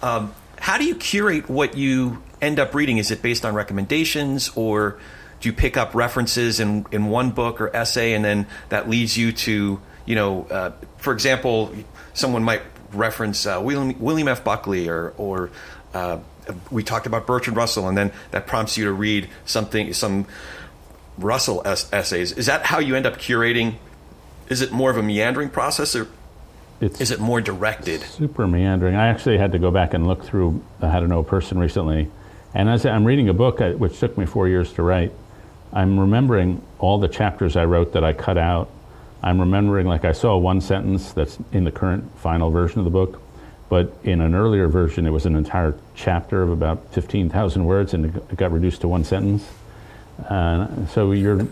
um, how do you curate what you end up reading? Is it based on recommendations, or do you pick up references in, in one book or essay, and then that leads you to, you know, uh, for example, someone might reference uh, William, William F. Buckley, or or uh, we talked about Bertrand Russell, and then that prompts you to read something, some Russell es- essays. Is that how you end up curating? Is it more of a meandering process, or It's is it more directed? Super meandering. I actually had to go back and look through How to Know a Person recently. And as I'm reading a book, which took me four years to write, I'm remembering all the chapters I wrote that I cut out. I'm remembering, like, I saw one sentence that's in the current final version of the book, but in an earlier version, it was an entire chapter of about fifteen thousand words, and it got reduced to one sentence. Uh, so you're,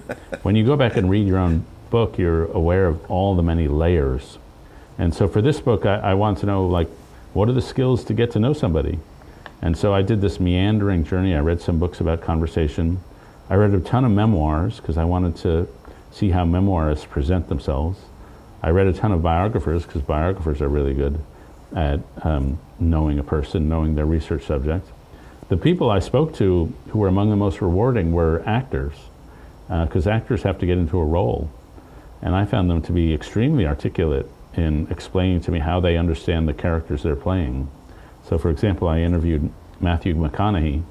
when you go back and read your own book, you're aware of all the many layers. And so for this book, I, I want to know, like, what are the skills to get to know somebody? And so I did this meandering journey. I read some books about conversation. I read a ton of memoirs because I wanted to see how memoirists present themselves. I read a ton of biographers because biographers are really good at um, knowing a person, knowing their research subject. The people I spoke to who were among the most rewarding were actors, because uh, actors have to get into a role. And I found them to be extremely articulate in explaining to me how they understand the characters they're playing. So, for example, I interviewed Matthew McConaughey,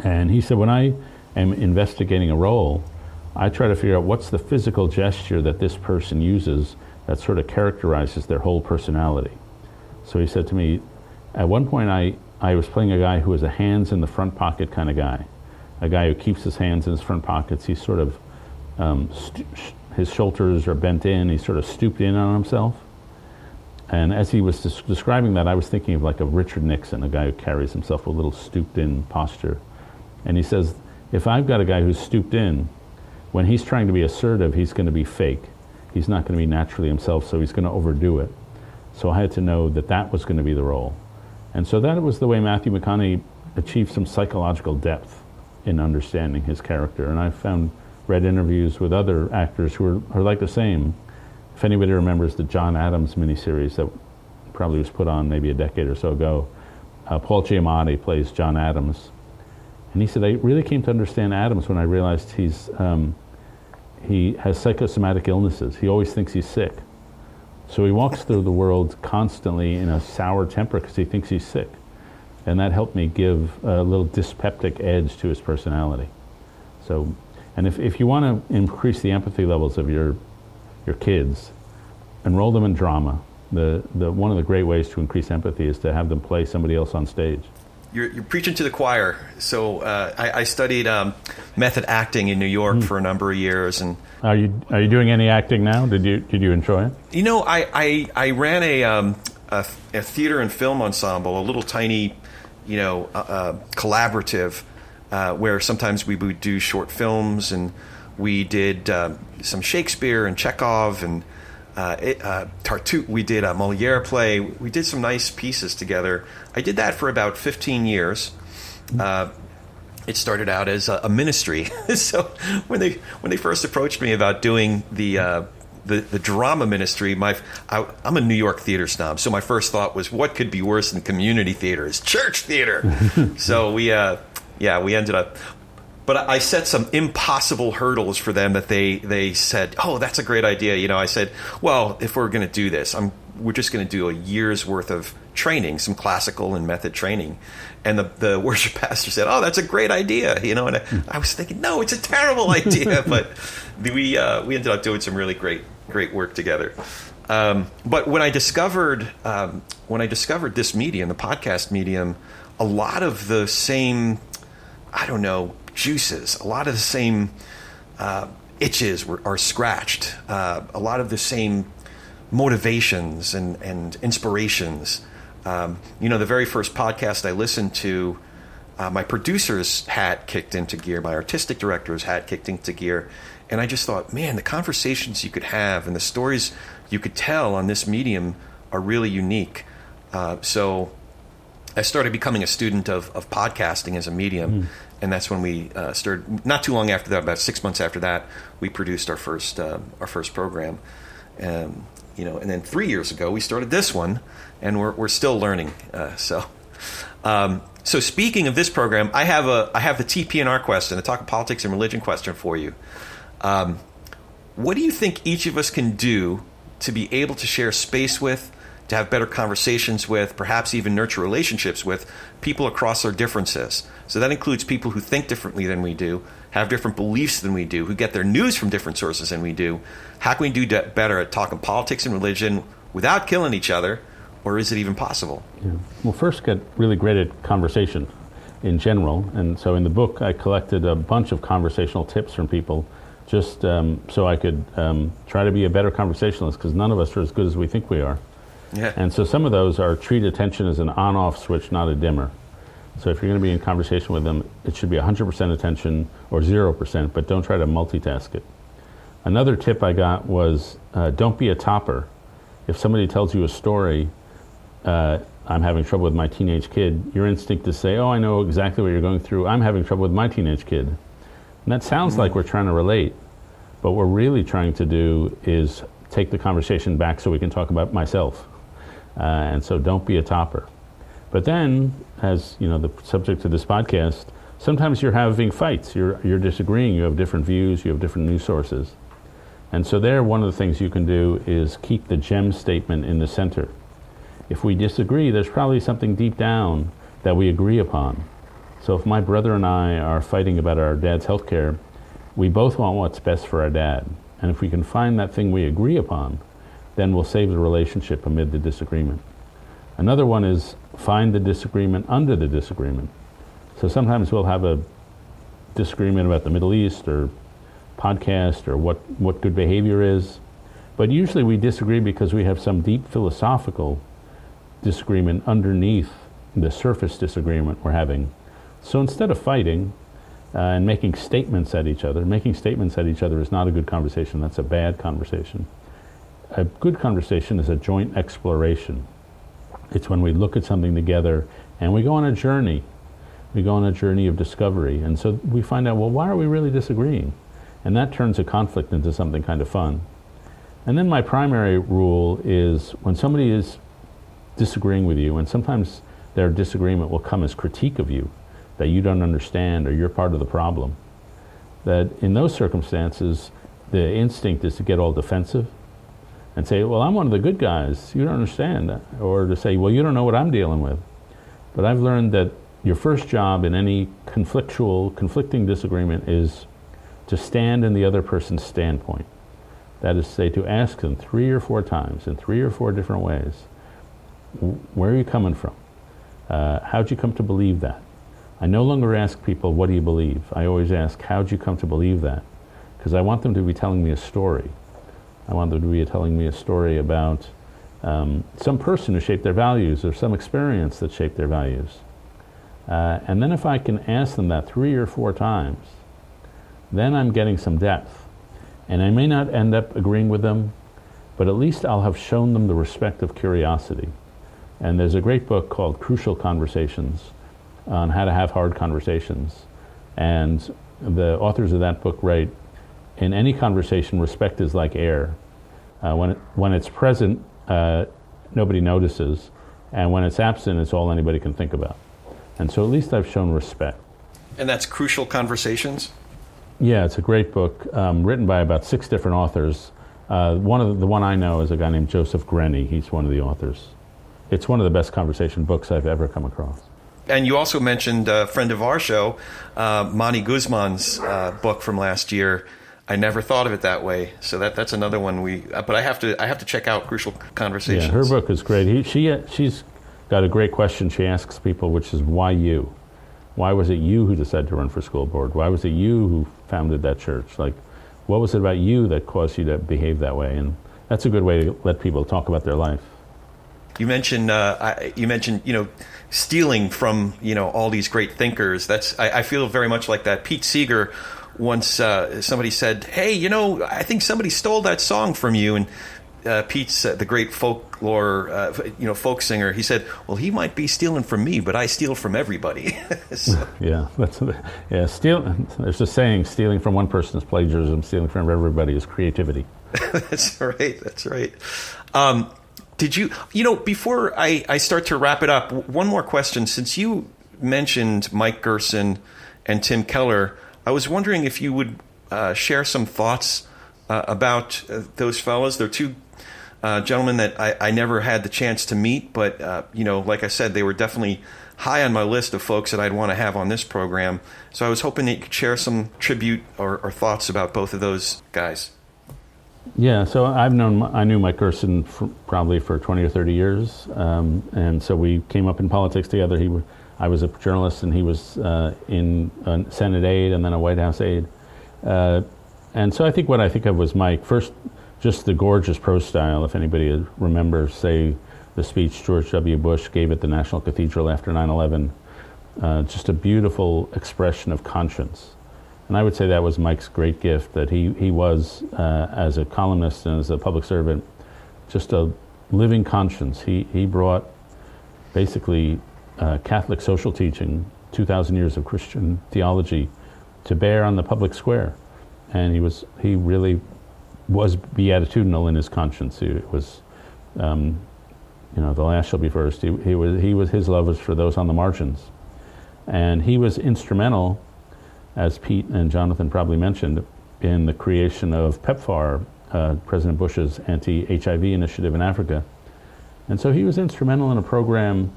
and he said, when I am investigating a role, I try to figure out what's the physical gesture that this person uses that sort of characterizes their whole personality. So he said to me, at one point I, I was playing a guy who was a hands in the front pocket kind of guy, a guy who keeps his hands in his front pockets. He's sort of, um, stu- sh- his shoulders are bent in, he's sort of stooped in on himself. And as he was des- describing that, I was thinking of like a Richard Nixon, a guy who carries himself with a little stooped in posture. And he says, if I've got a guy who's stooped in, when he's trying to be assertive, he's going to be fake. He's not going to be naturally himself, so he's going to overdo it. So I had to know that that was going to be the role. And so that was the way Matthew McConaughey achieved some psychological depth in understanding his character. And I found, read interviews with other actors who are, are like the same. If anybody remembers the John Adams miniseries that probably was put on maybe a decade or so ago, uh, Paul Giamatti plays John Adams. And he said, I really came to understand Adams when I realized he's um, he has psychosomatic illnesses. He always thinks he's sick. So he walks through the world constantly in a sour temper because he thinks he's sick. And that helped me give a little dyspeptic edge to his personality. So, and if, if you want to increase the empathy levels of your your kids, enroll them in drama. The the one of the great ways to increase empathy is to have them play somebody else on stage. You're, you're preaching to the choir. So uh, I, I studied um, method acting in New York mm. for a number of years. And are you are you doing any acting now? Did you did you enjoy it? You know, I I, I ran a, um, a a theater and film ensemble, a little tiny, you know, uh, uh, collaborative, uh, where sometimes we would do short films, and we did uh, some Shakespeare and Chekhov and Uh, it, uh, Tartuffe. We did a Moliere play. We did some nice pieces together. I did that for about fifteen years. Uh, it started out as a, a ministry. So when they when they first approached me about doing the uh, the, the drama ministry, my I, I'm a New York theater snob. So my first thought was, what could be worse than community theater? It's church theater. So we uh, yeah we ended up. But I set some impossible hurdles for them that they, they said, oh, that's a great idea. You know, I said, well, if we're going to do this, I'm, we're just going to do a year's worth of training, some classical and method training. And the, the worship pastor said, oh, that's a great idea. You know, and I, I was thinking, no, it's a terrible idea. But we uh, we ended up doing some really great, great work together. Um, but when I discovered um, when I discovered this medium, the podcast medium, a lot of the same, I don't know, juices, a lot of the same uh, itches were, are scratched, uh, a lot of the same motivations and, and inspirations. Um, you know, the very first podcast I listened to, uh, my producer's hat kicked into gear, my artistic director's hat kicked into gear, and I just thought, man, the conversations you could have and the stories you could tell on this medium are really unique. Uh, so I started becoming a student of, of podcasting as a medium. Mm. And that's when we uh, started. Not too long after that, about six months after that, we produced our first uh, our first program. Um, you know, and then three years ago we started this one, and we're we're still learning. Uh, so, um, so speaking of this program, I have a I have the T P N R question, the Talk of Politics and Religion question for you. Um, what do you think each of us can do to be able to share space with, to have better conversations with, perhaps even nurture relationships with people across their differences? So that includes people who think differently than we do, have different beliefs than we do, who get their news from different sources than we do. How can we do better at talking politics and religion without killing each other, or is it even possible? Yeah. Well, first, get really great at conversation in general. And so in the book, I collected a bunch of conversational tips from people just um, so I could um, try to be a better conversationalist, because none of us are as good as we think we are. Yeah. And so some of those are treat attention as an on-off switch, not a dimmer. So if you're going to be in conversation with them, it should be one hundred percent attention or zero percent, but don't try to multitask it. Another tip I got was uh, don't be a topper. If somebody tells you a story, uh, I'm having trouble with my teenage kid, your instinct is to say, oh, I know exactly what you're going through. I'm having trouble with my teenage kid. And that sounds mm-hmm. like we're trying to relate, but what we're really trying to do is take the conversation back so we can talk about myself. Uh, and so don't be a topper. But then, as you know, the subject of this podcast, sometimes you're having fights. You're you're disagreeing. You have different views. You have different news sources. And so there, one of the things you can do is keep the gem statement in the center. If we disagree, there's probably something deep down that we agree upon. So if my brother and I are fighting about our dad's health care, we both want what's best for our dad. And if we can find that thing we agree upon, then we'll save the relationship amid the disagreement. Another one is find the disagreement under the disagreement. So sometimes we'll have a disagreement about the Middle East or podcast or what, what good behavior is. But usually we disagree because we have some deep philosophical disagreement underneath the surface disagreement we're having. So instead of fighting uh, and making statements at each other, making statements at each other is not a good conversation, that's a bad conversation. A good conversation is a joint exploration. It's when we look at something together and we go on a journey. We go on a journey of discovery. And so we find out, well, why are we really disagreeing? And that turns a conflict into something kind of fun. And then my primary rule is when somebody is disagreeing with you, and sometimes their disagreement will come as critique of you, that you don't understand or you're part of the problem, that in those circumstances, the instinct is to get all defensive and say, well, I'm one of the good guys, you don't understand. Or to say, well, you don't know what I'm dealing with. But I've learned that your first job in any conflictual, conflicting disagreement is to stand in the other person's standpoint. That is to say, to ask them three or four times in three or four different ways, where are you coming from? Uh, how'd you come to believe that? I no longer ask people, what do you believe? I always ask, how'd you come to believe that? Because I want them to be telling me a story. I want them to be telling me a story about um, some person who shaped their values or some experience that shaped their values. Uh, and then if I can ask them that three or four times, then I'm getting some depth. And I may not end up agreeing with them, but at least I'll have shown them the respect of curiosity. And there's a great book called Crucial Conversations on how to have hard conversations. And the authors of that book write, in any conversation, respect is like air. Uh, when, it, when it's present, uh, nobody notices. And when it's absent, it's all anybody can think about. And so at least I've shown respect. And that's Crucial Conversations? Yeah, it's a great book um, written by about six different authors. Uh, one of the, the one I know is a guy named Joseph Grenny. He's one of the authors. It's one of the best conversation books I've ever come across. And you also mentioned a friend of our show, uh, Monty Guzman's uh, book from last year. I never thought of it that way. So that that's another one we. But I have to I have to check out Crucial Conversations. Yeah, her book is great. He, she she's got a great question she asks people, which is why you. Why was it you who decided to run for school board? Why was it you who founded that church? Like, what was it about you that caused you to behave that way? And that's a good way to let people talk about their life. You mentioned, uh, I, you mentioned, you know, stealing from, you know, all these great thinkers. That's I, I feel very much like that. Pete Seeger once uh, somebody said, "Hey, you know, I think somebody stole that song from you." And Uh, Pete's uh, the great folklore, uh, you know, folk singer. He said, "Well, he might be stealing from me, but I steal from everybody." So. Yeah, that's yeah. Steal. There's a saying: stealing from one person is plagiarism. Stealing from everybody is creativity. That's right. That's right. Um, did you, you know, before I, I start to wrap it up, one more question. Since you mentioned Mike Gerson and Tim Keller, I was wondering if you would uh, share some thoughts uh, about uh, those fellows. They're two. Uh, gentlemen that I, I never had the chance to meet, but, uh, you know, like I said, they were definitely high on my list of folks that I'd want to have on this program. So I was hoping that you could share some tribute or, or thoughts about both of those guys. Yeah, so I've known, I knew Mike Gerson for, probably for twenty or thirty years. Um, and so we came up in politics together. He, I was a journalist and he was uh, in a Senate aide and then a White House aide. Uh, and so I think what I think of was Mike first. Just the gorgeous prose style, if anybody remembers, say, the speech George W. Bush gave at the National Cathedral after nine eleven. Uh, just a beautiful expression of conscience. And I would say that was Mike's great gift, that he, he was, uh, as a columnist and as a public servant, just a living conscience. He, he brought basically uh, Catholic social teaching, two thousand years of Christian theology, to bear on the public square. And he was he really... was beatitudinal in his conscience. It was, um, you know, the last shall be first. He, he was, he was, his love was for those on the margins, and he was instrumental, as Pete and Jonathan probably mentioned, in the creation of PEPFAR, uh, President Bush's anti-H I V initiative in Africa, and so he was instrumental in a program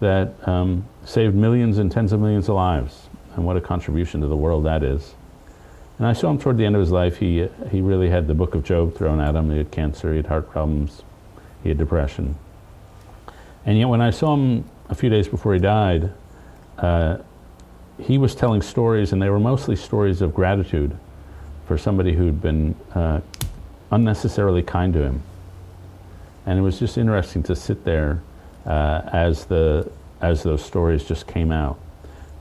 that um, saved millions and tens of millions of lives, and what a contribution to the world that is. And I saw him toward the end of his life. He he really had the Book of Job thrown at him. He had cancer, he had heart problems, he had depression. And yet when I saw him a few days before he died, uh, he was telling stories, and they were mostly stories of gratitude for somebody who'd been uh, unnecessarily kind to him. And it was just interesting to sit there uh, as the as those stories just came out.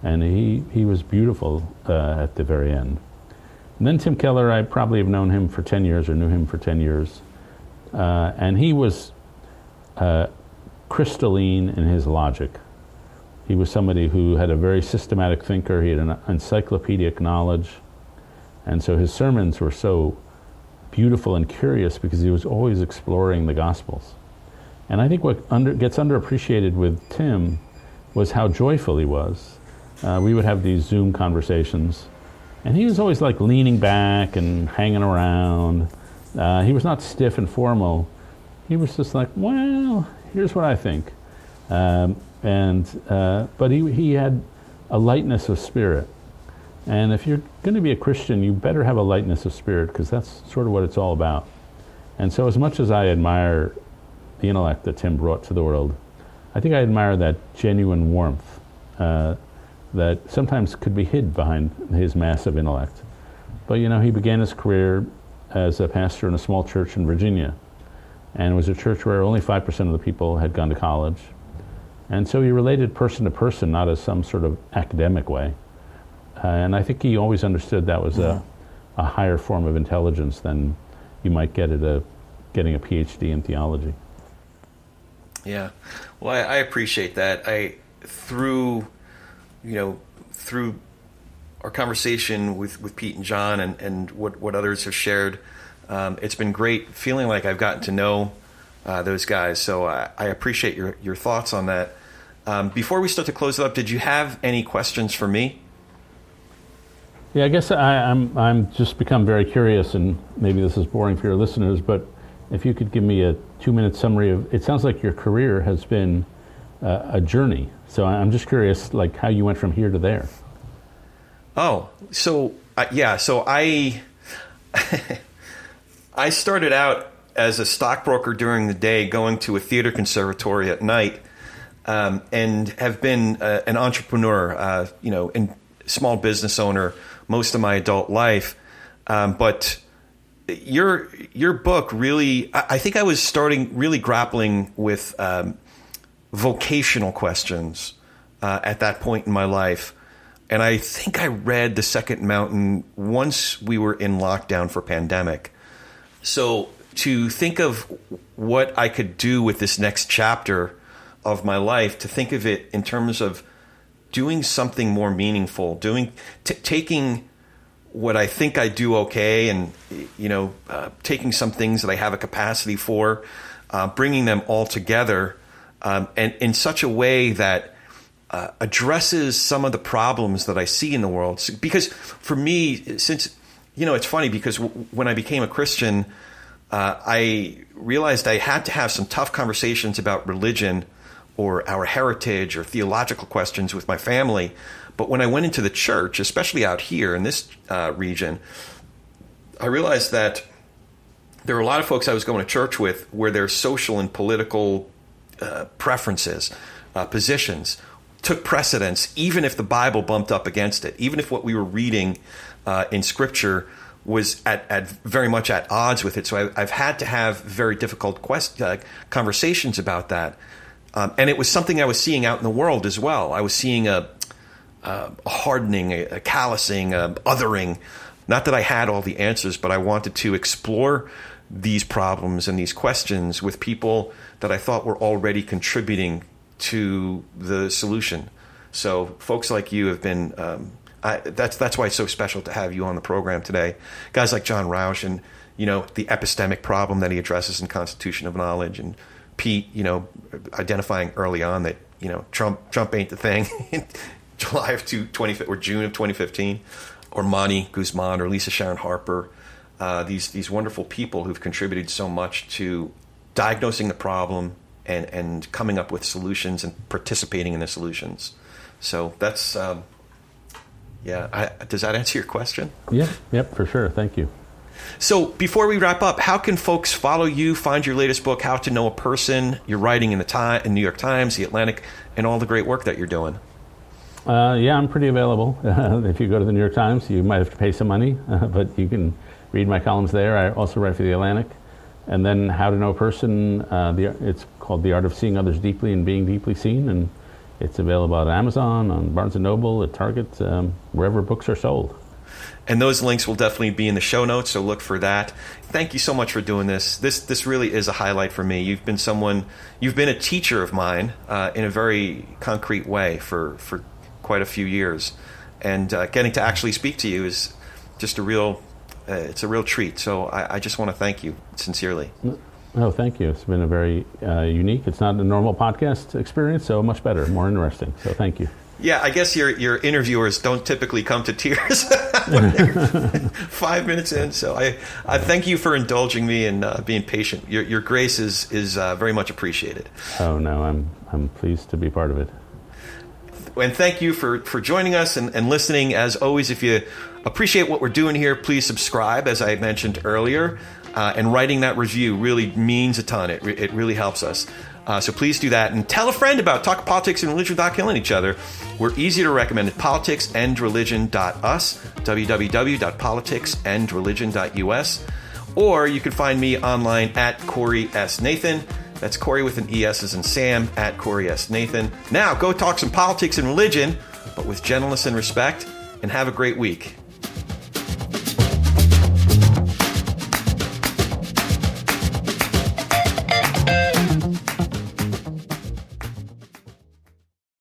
And he, he was beautiful uh, at the very end. And then Tim Keller, I probably have known him for ten years or knew him for ten years. Uh, and he was uh, crystalline in his logic. He was somebody who had a very systematic thinker. He had an encyclopedic knowledge. And so his sermons were so beautiful and curious because he was always exploring the Gospels. And I think what under, gets underappreciated with Tim was how joyful he was. Uh, we would have these Zoom conversations. And he was always like leaning back and hanging around. Uh, he was not stiff and formal. He was just like, well, here's what I think. Um, and uh, but he he had a lightness of spirit. And if you're going to be a Christian, you better have a lightness of spirit, because that's sort of what it's all about. And so as much as I admire the intellect that Tim brought to the world, I think I admire that genuine warmth uh, that sometimes could be hid behind his massive intellect. But you know, he began his career as a pastor in a small church in Virginia. And it was a church where only five percent of the people had gone to college. And so he related person to person, not as some sort of academic way. Uh, and I think he always understood that was a, a higher form of intelligence than you might get at a, getting a P H D in theology. Yeah, well, I, I appreciate that. I through, you know, through our conversation with, with Pete and John and, and what, what others have shared, um, it's been great feeling like I've gotten to know uh, those guys. So I, I appreciate your, your thoughts on that. Um, before we start to close it up, did you have any questions for me? Yeah, I guess I, I'm I'm just become very curious, and maybe this is boring for your listeners, but if you could give me a two-minute summary of, it sounds like your career has been uh, a journey. So I'm just curious, like, how you went from here to there. Oh, so, uh, yeah, so I I started out as a stockbroker during the day, going to a theater conservatory at night, um, and have been uh, an entrepreneur, uh, you know, and small business owner most of my adult life, um, but your your book really, I, I think I was starting really grappling with um, vocational questions uh, at that point in my life, and I think I read The Second Mountain once we were in lockdown for pandemic. So to think of what I could do with this next chapter of my life, to think of it in terms of doing something more meaningful, doing t- taking what I think I do okay, and you know, uh, taking some things that I have a capacity for, uh, bringing them all together, um, and in such a way that uh, addresses some of the problems that I see in the world. Because for me, since you know, it's funny because w- when I became a Christian, uh, I realized I had to have some tough conversations about religion or our heritage or theological questions with my family. But when I went into the church, especially out here in this uh, region, I realized that there were a lot of folks I was going to church with where their social and political uh, preferences, uh, positions, took precedence, even if the Bible bumped up against it, even if what we were reading uh, in Scripture was at, at very much at odds with it. So I, I've had to have very difficult quest, uh, conversations about that. Um, and it was something I was seeing out in the world as well. I was seeing a Uh, a hardening, a, a callousing, a othering. Not that I had all the answers, but I wanted to explore these problems and these questions with people that I thought were already contributing to the solution. So folks like you have been, um, I, that's that's why it's so special to have you on the program today. Guys like John Rausch and, you know, the epistemic problem that he addresses in Constitution of Knowledge, and Pete, you know, identifying early on that, you know, Trump, Trump ain't the thing. July of twenty fifteen, or June of twenty fifteen, or Monty Guzman, or Lisa Sharon Harper, uh, these these wonderful people who've contributed so much to diagnosing the problem and, and coming up with solutions and participating in the solutions. So that's, um, yeah, I, does that answer your question? Yeah, yep, for sure. Thank you. So before we wrap up, how can folks follow you, find your latest book, How to Know a Person, your writing in the time, in New York Times, The Atlantic, and all the great work that you're doing? Uh, yeah, I'm pretty available. Uh, if you go to the New York Times, you might have to pay some money, uh, but you can read my columns there. I also write for The Atlantic. And then How to Know a Person, uh, the, it's called The Art of Seeing Others Deeply and Being Deeply Seen, and it's available on Amazon, on Barnes and Noble, at Target, um, wherever books are sold. And those links will definitely be in the show notes, so look for that. Thank you so much for doing this. This this really is a highlight for me. You've been someone, you've been a teacher of mine uh, in a very concrete way for, for quite a few years. And uh, getting to actually speak to you is just a real, uh, it's a real treat. So I, I just want to thank you sincerely. Oh, thank you. It's been a very uh, unique, it's not a normal podcast experience, so much better, more interesting. So thank you. Yeah, I guess your your interviewers don't typically come to tears five minutes in. So I, I thank you for indulging me and uh, being patient. Your your grace is is uh, very much appreciated. Oh no, I'm I'm pleased to be part of it. And thank you for, for joining us and, and listening. As always, if you appreciate what we're doing here, please subscribe, as I mentioned earlier. Uh, and writing that review really means a ton. It it really helps us. Uh, so please do that. And tell a friend about Talk Politics and Religion Without Killing Each Other. We're easy to recommend at politics and religion dot U S, w w w dot politics and religion dot U S. Or you can find me online at Corey S. Nathan. That's Corey with an E S as in Sam, at Corey S. Nathan. Now go talk some politics and religion, but with gentleness and respect, and have a great week.